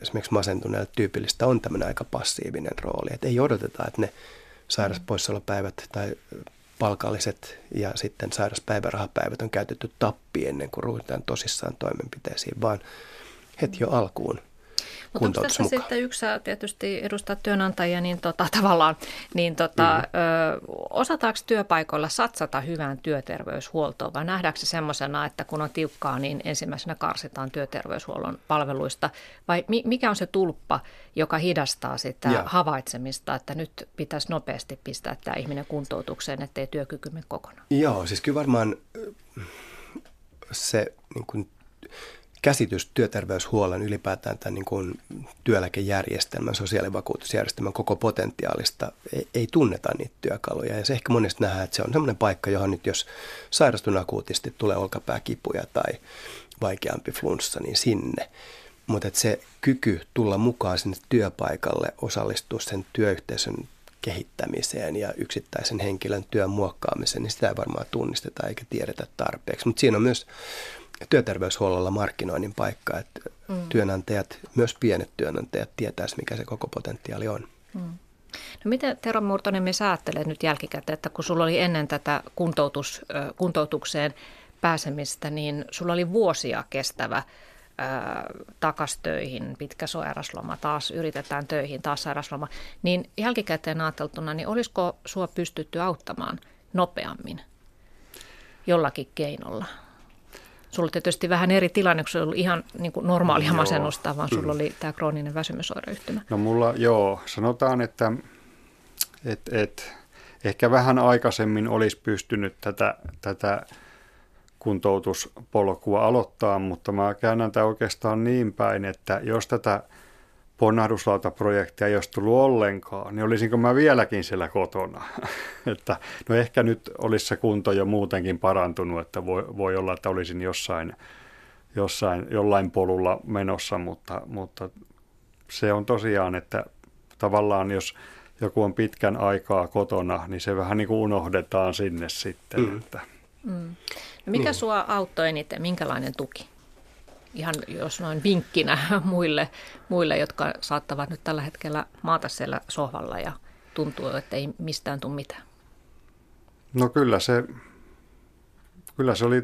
esimerkiksi masentuneelle tyypillistä on tämmöinen aika passiivinen rooli, että ei odoteta, että ne sairauspoissaolopäivät tai palkalliset ja sitten sairauspäivärahapäivät on käytetty tappi ennen kuin ruvetaan tosissaan toimenpiteisiin, vaan heti jo alkuun. Mutta onko tässä mukaan sitten yksi, sä tietysti edustat työnantajia, niin tavallaan, niin osataanko työpaikoilla satsata hyvään työterveyshuoltoon vai nähdäänkö se semmoisena, että kun on tiukkaa, niin ensimmäisenä karsitaan työterveyshuollon palveluista vai mikä on se tulppa, joka hidastaa sitä havaitsemista, että nyt pitäisi nopeasti pistää tämä ihminen kuntoutukseen, ettei työkyky mene kokonaan? Joo, siis kyllä varmaan se niin kuin käsitys työterveyshuollon ylipäätään tämän niin kuin työeläkejärjestelmän, sosiaalivakuutusjärjestelmän koko potentiaalista ei tunneta niitä työkaluja. Ja se ehkä monesti nähdään, että se on sellainen paikka, johon nyt jos sairastun akuutisti, tulee olkapääkipuja tai vaikeampi flunssa, niin sinne. Mutta se kyky tulla mukaan sinne työpaikalle, osallistua sen työyhteisön kehittämiseen ja yksittäisen henkilön työn muokkaamiseen, niin sitä ei varmaan tunnisteta eikä tiedetä tarpeeksi. Mutta siinä on myös työterveyshuollolla markkinoinnin paikka, että työnantajat, myös pienet työnantajat tietäisivät, mikä se koko potentiaali on. No miten Tero Murtoniemi, sä ajattelet nyt jälkikäteen, että kun sulla oli ennen tätä kuntoutukseen pääsemistä, niin sulla oli vuosia kestävä takas töihin, pitkä sairausloma, taas yritetään töihin, taas sairausloma, niin jälkikäteen ajateltuna, niin olisiko sua pystytty auttamaan nopeammin jollakin keinolla? Sulla tietysti vähän eri tilanne, kun se oli ihan niin kuin normaalia masennusta, vaan sulla oli tämä krooninen väsymysoireyhtymä. No mulla, sanotaan, että ehkä vähän aikaisemmin olisi pystynyt tätä kuntoutuspolkua aloittaa, mutta mä käännän tämän oikeastaan niin päin, että jos tätä ponnahduslautaprojektia ei olisi tullut ollenkaan, niin olisinko mä vieläkin siellä kotona? Että, no ehkä nyt olisi se kunto jo muutenkin parantunut, että voi olla, että olisin jollain polulla menossa, mutta se on tosiaan, että tavallaan jos joku on pitkän aikaa kotona, niin se vähän niin kuin unohdetaan sinne sitten. Mm. Että. Mm. No mikä sua auttoi eniten, minkälainen tuki? Ihan jos noin vinkkinä muille, jotka saattavat nyt tällä hetkellä maata siellä sohvalla ja tuntuu, että ei mistään tule mitään. No kyllä se oli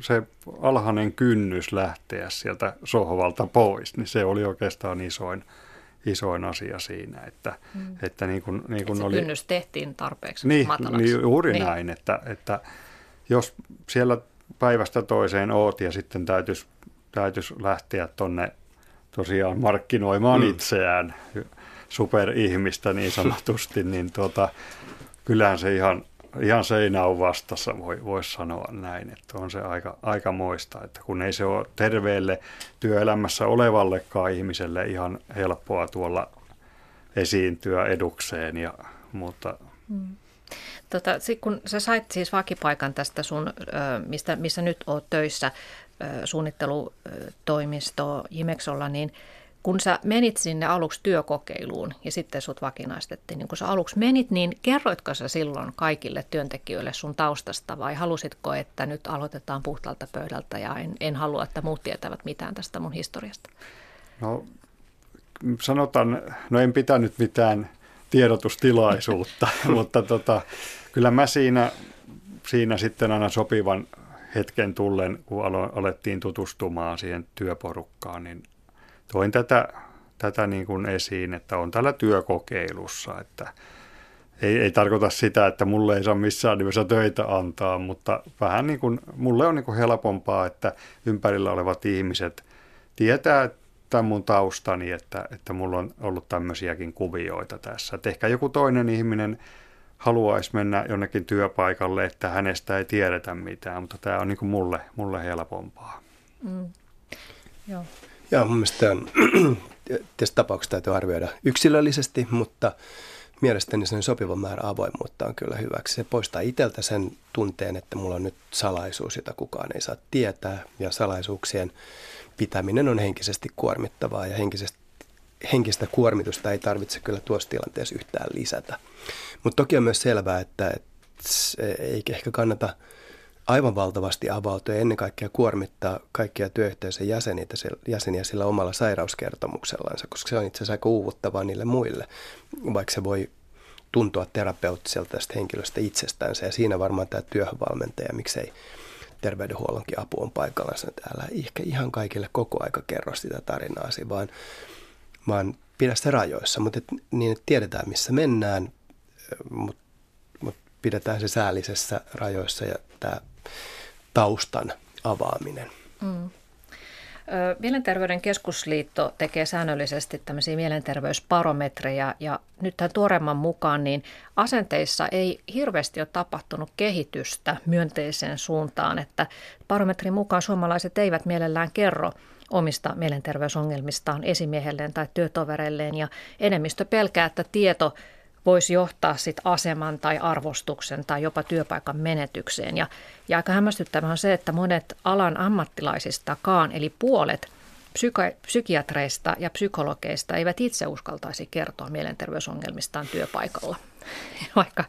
se alhainen kynnys lähteä sieltä sohvalta pois, niin se oli oikeastaan isoin asia siinä, että niin kuin se oli kynnys tehtiin tarpeeksi matalaksi. Niin juuri näin, että jos siellä päivästä toiseen oot ja sitten täytyisi lähteä tuonne tosiaan markkinoimaan itseään, superihmistä niin sanotusti, niin kyllähän se ihan seinä on vastassa, voisi sanoa näin, että on se aika moista, että kun ei se ole terveelle työelämässä olevallekaan ihmiselle ihan helppoa tuolla esiintyä edukseen, ja, mutta... Mm. Kun sä sait siis vakipaikan tästä sun, missä nyt oot töissä, suunnittelutoimisto Jimexolla, niin kun sä menit sinne aluksi työkokeiluun ja sitten sut vakinaistettiin, niin kun sä aluksi menit, niin kerroitko sä silloin kaikille työntekijöille sun taustasta vai halusitko, että nyt aloitetaan puhtaalta pöydältä ja en halua, että muut tietävät mitään tästä mun historiasta? No sanotaan, en pitänyt mitään tiedotustilaisuutta, mutta kyllä mä siinä sitten aina sopivan hetken tullen, kun alettiin tutustumaan siihen työporukkaan, niin toin tätä niin kuin esiin, että on täällä työkokeilussa, että ei tarkoita sitä, että mulle ei saa missään nimessä töitä antaa, mutta vähän niin kuin, mulle on niin kuin helpompaa, että ympärillä olevat ihmiset tietää tämän mun taustani, että mulla on ollut tämmöisiäkin kuvioita tässä. Että ehkä joku toinen ihminen haluaisi mennä jonnekin työpaikalle, että hänestä ei tiedetä mitään, mutta tämä on niin kuin mulle helpompaa. Mm. Joo. Ja mun mielestä tässä tapauksessa täytyy arvioida yksilöllisesti, mutta mielestäni sen sopiva määrä avoimuutta on kyllä hyväksi. Se poistaa itseltä sen tunteen, että mulla on nyt salaisuus, jota kukaan ei saa tietää, ja salaisuuksien pitäminen on henkisesti kuormittavaa, ja henkistä kuormitusta ei tarvitse kyllä tuossa tilanteessa yhtään lisätä. Mutta toki on myös selvää, että ei ehkä kannata aivan valtavasti avautua ja ennen kaikkea kuormittaa kaikkia työyhteisön jäseniä sillä omalla sairauskertomuksellansa, koska se on itse asiassa aika uuvuttavaa niille muille, vaikka se voi tuntua terapeuttiselta tästä henkilöstä itsestänsä. Ja siinä varmaan tämä työhönvalmentaja, miksei terveydenhuollonkin apu on paikallansa, että älä ehkä ihan kaikille koko aika kerro sitä tarinaasi, vaan pidä se rajoissa, mutta niin että tiedetään missä mennään, mutta pidetään se säällisessä rajoissa ja tämä taustan avaaminen. Mm. Mielenterveyden keskusliitto tekee säännöllisesti tämmöisiä mielenterveysbarometreja ja nythän tuoreemman mukaan niin asenteissa ei hirveästi ole tapahtunut kehitystä myönteiseen suuntaan, että barometrin mukaan suomalaiset eivät mielellään kerro omista mielenterveysongelmistaan esimiehelleen tai työtovereilleen ja enemmistö pelkää, että tieto voisi johtaa sit aseman tai arvostuksen tai jopa työpaikan menetykseen. Ja aika hämmästyttävää on se, että monet alan ammattilaisistakaan, eli puolet psykiatreista ja psykologeista eivät itse uskaltaisi kertoa mielenterveysongelmistaan työpaikalla, vaikka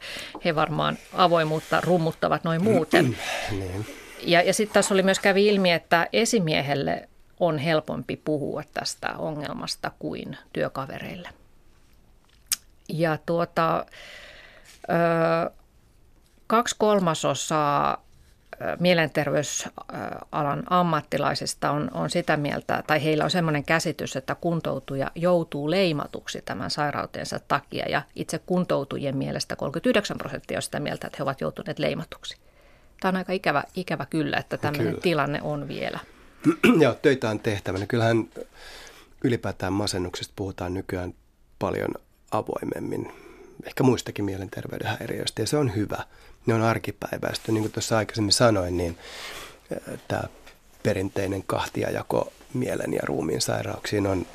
he varmaan avoimuutta rummuttavat noin muuten. Ja sitten tässä oli myös kävi ilmi, että esimiehelle on helpompi puhua tästä ongelmasta kuin työkavereille. Ja 2/3 mielenterveysalan ammattilaisista on sitä mieltä, tai heillä on sellainen käsitys, että kuntoutuja joutuu leimatuksi tämän sairautensa takia. Ja itse kuntoutujien mielestä 39% on sitä mieltä, että he ovat joutuneet leimatuksi. Tämä on aika ikävä kyllä, että tämmöinen tilanne on vielä. Joo, töitä on tehtävänä. Kyllähän ylipäätään masennuksesta puhutaan nykyään paljon avoimemmin, ehkä muistakin mielenterveyden häiriöistä, ja se on hyvä. Ne on arkipäiväistä. Niin kuin tuossa aikaisemmin sanoin, niin tämä perinteinen kahtiajako mielen ja ruumiin sairauksiin on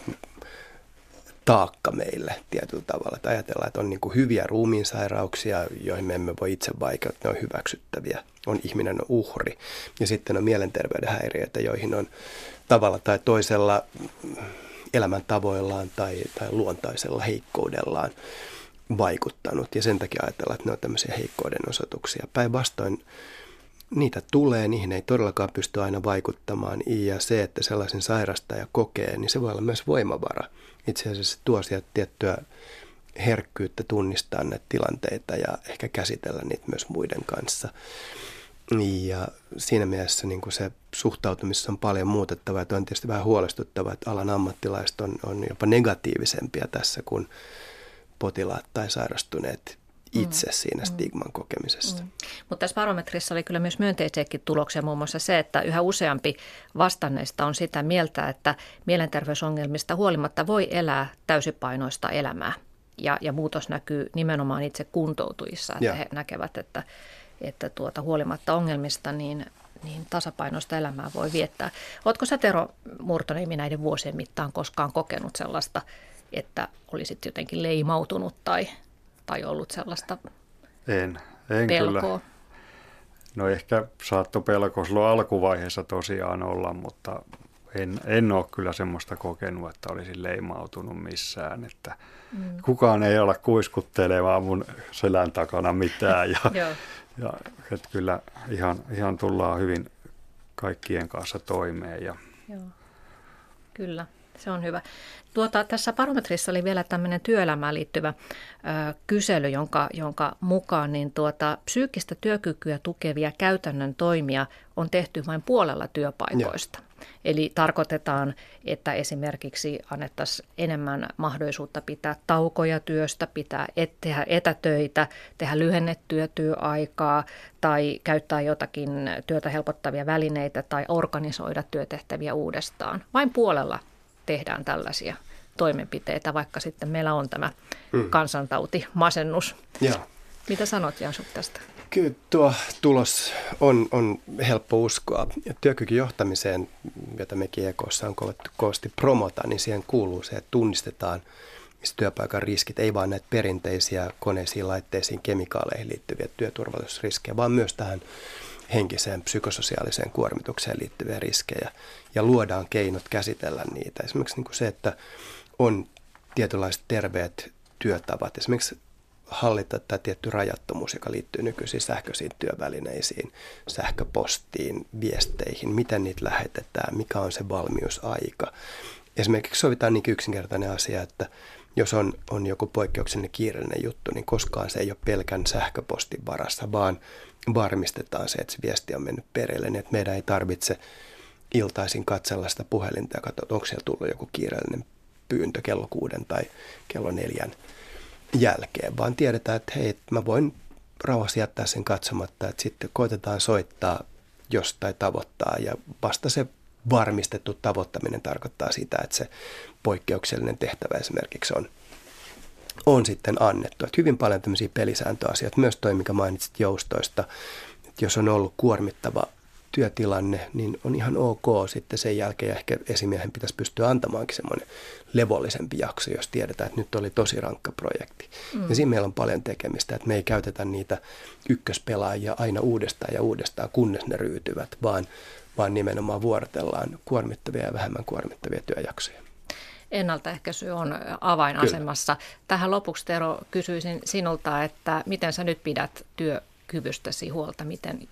taakka meille tietyllä tavalla. Että ajatellaan, että on niin kuin hyviä ruumiinsairauksia, joihin me emme voi itse vaikuttaa, ne on hyväksyttäviä. On ihminen on uhri ja sitten on mielenterveyden häiriöitä, joihin on tavalla tai toisella elämäntavoillaan tai luontaisella heikkoudellaan vaikuttanut. Ja sen takia ajatellaan, että ne on tämmöisiä heikkouden osoituksia. Päinvastoin niitä tulee, niihin ei todellakaan pysty aina vaikuttamaan. Ja se, että sellaisen sairastaja kokee, niin se voi olla myös voimavara. Itse asiassa se tuo sieltä tiettyä herkkyyttä tunnistaa näitä tilanteita ja ehkä käsitellä niitä myös muiden kanssa. Ja siinä mielessä niin kuin se suhtautumisessa on paljon muutettavaa. Tuo on tietysti vähän huolestuttavaa, että alan ammattilaiset on jopa negatiivisempia tässä kuin potilaat tai sairastuneet itse siinä stigman kokemisessa. Mutta tässä barometrissa oli kyllä myös myönteisiäkin tuloksia, muun muassa se, että yhä useampi vastanneista on sitä mieltä, että mielenterveysongelmista huolimatta voi elää täysipainoista elämää. Ja muutos näkyy nimenomaan itse kuntoutujissa, että he näkevät, että huolimatta ongelmista niin tasapainoista elämää voi viettää. Oletko sä, Tero Murtoniemi, näiden vuosien mittaan koskaan kokenut sellaista, että olisit jotenkin leimautunut tai ollut sellaista en pelkoa? Kyllä. No ehkä saattoi pelko silloin alkuvaiheessa tosiaan olla, mutta en ole kyllä semmoista kokenut, että olisin leimautunut missään. Että kukaan ei ole kuiskuttelemaan mun selän takana mitään ja että kyllä ihan tullaan hyvin kaikkien kanssa toimeen. Joo. Kyllä. Se on hyvä. Tässä barometrissa oli vielä tämmöinen työelämään liittyvä kysely, jonka mukaan niin psyykkistä työkykyä tukevia käytännön toimia on tehty vain puolella työpaikoista. Ja. Eli tarkoitetaan, että esimerkiksi annettaisiin enemmän mahdollisuutta pitää taukoja työstä, tehdä etätöitä, tehdä lyhennettyä työaikaa tai käyttää jotakin työtä helpottavia välineitä tai organisoida työtehtäviä uudestaan. Vain puolella tehdään tällaisia toimenpiteitä, vaikka sitten meillä on tämä kansantauti, masennus. Ja. Mitä sanot, Jan Schugk, tästä? Kyllä tuo tulos on helppo uskoa. Työkykyjohtamiseen, jota mekin EK:ssa on kovasti promota, niin siihen kuuluu se, että tunnistetaan työpaikan riskit, ei vain näitä perinteisiä koneisiin, laitteisiin, kemikaaleihin liittyviä työturvallisuusriskejä, vaan myös tähän henkiseen, psykososiaaliseen kuormitukseen liittyviä riskejä ja luodaan keinot käsitellä niitä. Esimerkiksi niin se, että on tietynlaiset terveet työtavat, esimerkiksi hallita tämä tietty rajattomuus, joka liittyy nykyisiin sähköisiin työvälineisiin, sähköpostiin, viesteihin, miten niitä lähetetään, mikä on se valmiusaika. Esimerkiksi sovitaan niin yksinkertainen asia, että jos on joku poikkeuksellinen kiireinen juttu, niin koskaan se ei ole pelkän sähköpostin varassa, vaan varmistetaan se, että se viesti on mennyt perille, niin että meidän ei tarvitse iltaisin katsella sitä puhelinta ja katsoa, onko siellä tullut joku kiireellinen pyyntö kello 6 tai kello 4 jälkeen, vaan tiedetään, että hei, mä voin rauhassa jättää sen katsomatta, että sitten koitetaan soittaa jostain tavoittaa ja vasta se varmistettu tavoittaminen tarkoittaa sitä, että se poikkeuksellinen tehtävä esimerkiksi on sitten annettu. Että hyvin paljon tämmöisiä pelisääntöasioita, myös toi, mikä mainitsit joustoista, että jos on ollut kuormittava työtilanne, niin on ihan ok sitten sen jälkeen ehkä esimiehen pitäisi pystyä antamaankin semmoinen levollisempi jakso, jos tiedetään, että nyt oli tosi rankka projekti. Ja siinä meillä on paljon tekemistä, että me ei käytetä niitä ykköspelaajia aina uudestaan, kunnes ne ryytyvät, vaan nimenomaan vuorotellaan kuormittavia ja vähemmän kuormittavia työjaksoja. Ennaltaehkäisy on avainasemassa. Kyllä. Tähän lopuksi, Tero, kysyisin sinulta, että miten sä nyt pidät työkyvystäsi huolta, miten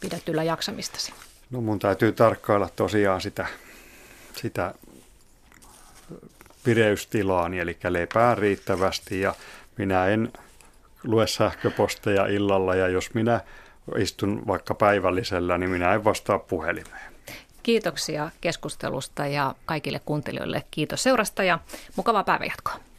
pidät yllä jaksamistasi? No mun täytyy tarkkailla tosiaan sitä pireystilaani, eli lepää riittävästi ja minä en lue sähköposteja illalla ja jos minä istun vaikka päivällisellä, niin minä en vastaa puhelimeen. Kiitoksia keskustelusta ja kaikille kuuntelijoille kiitos seurasta ja mukavaa päivänjatkoa.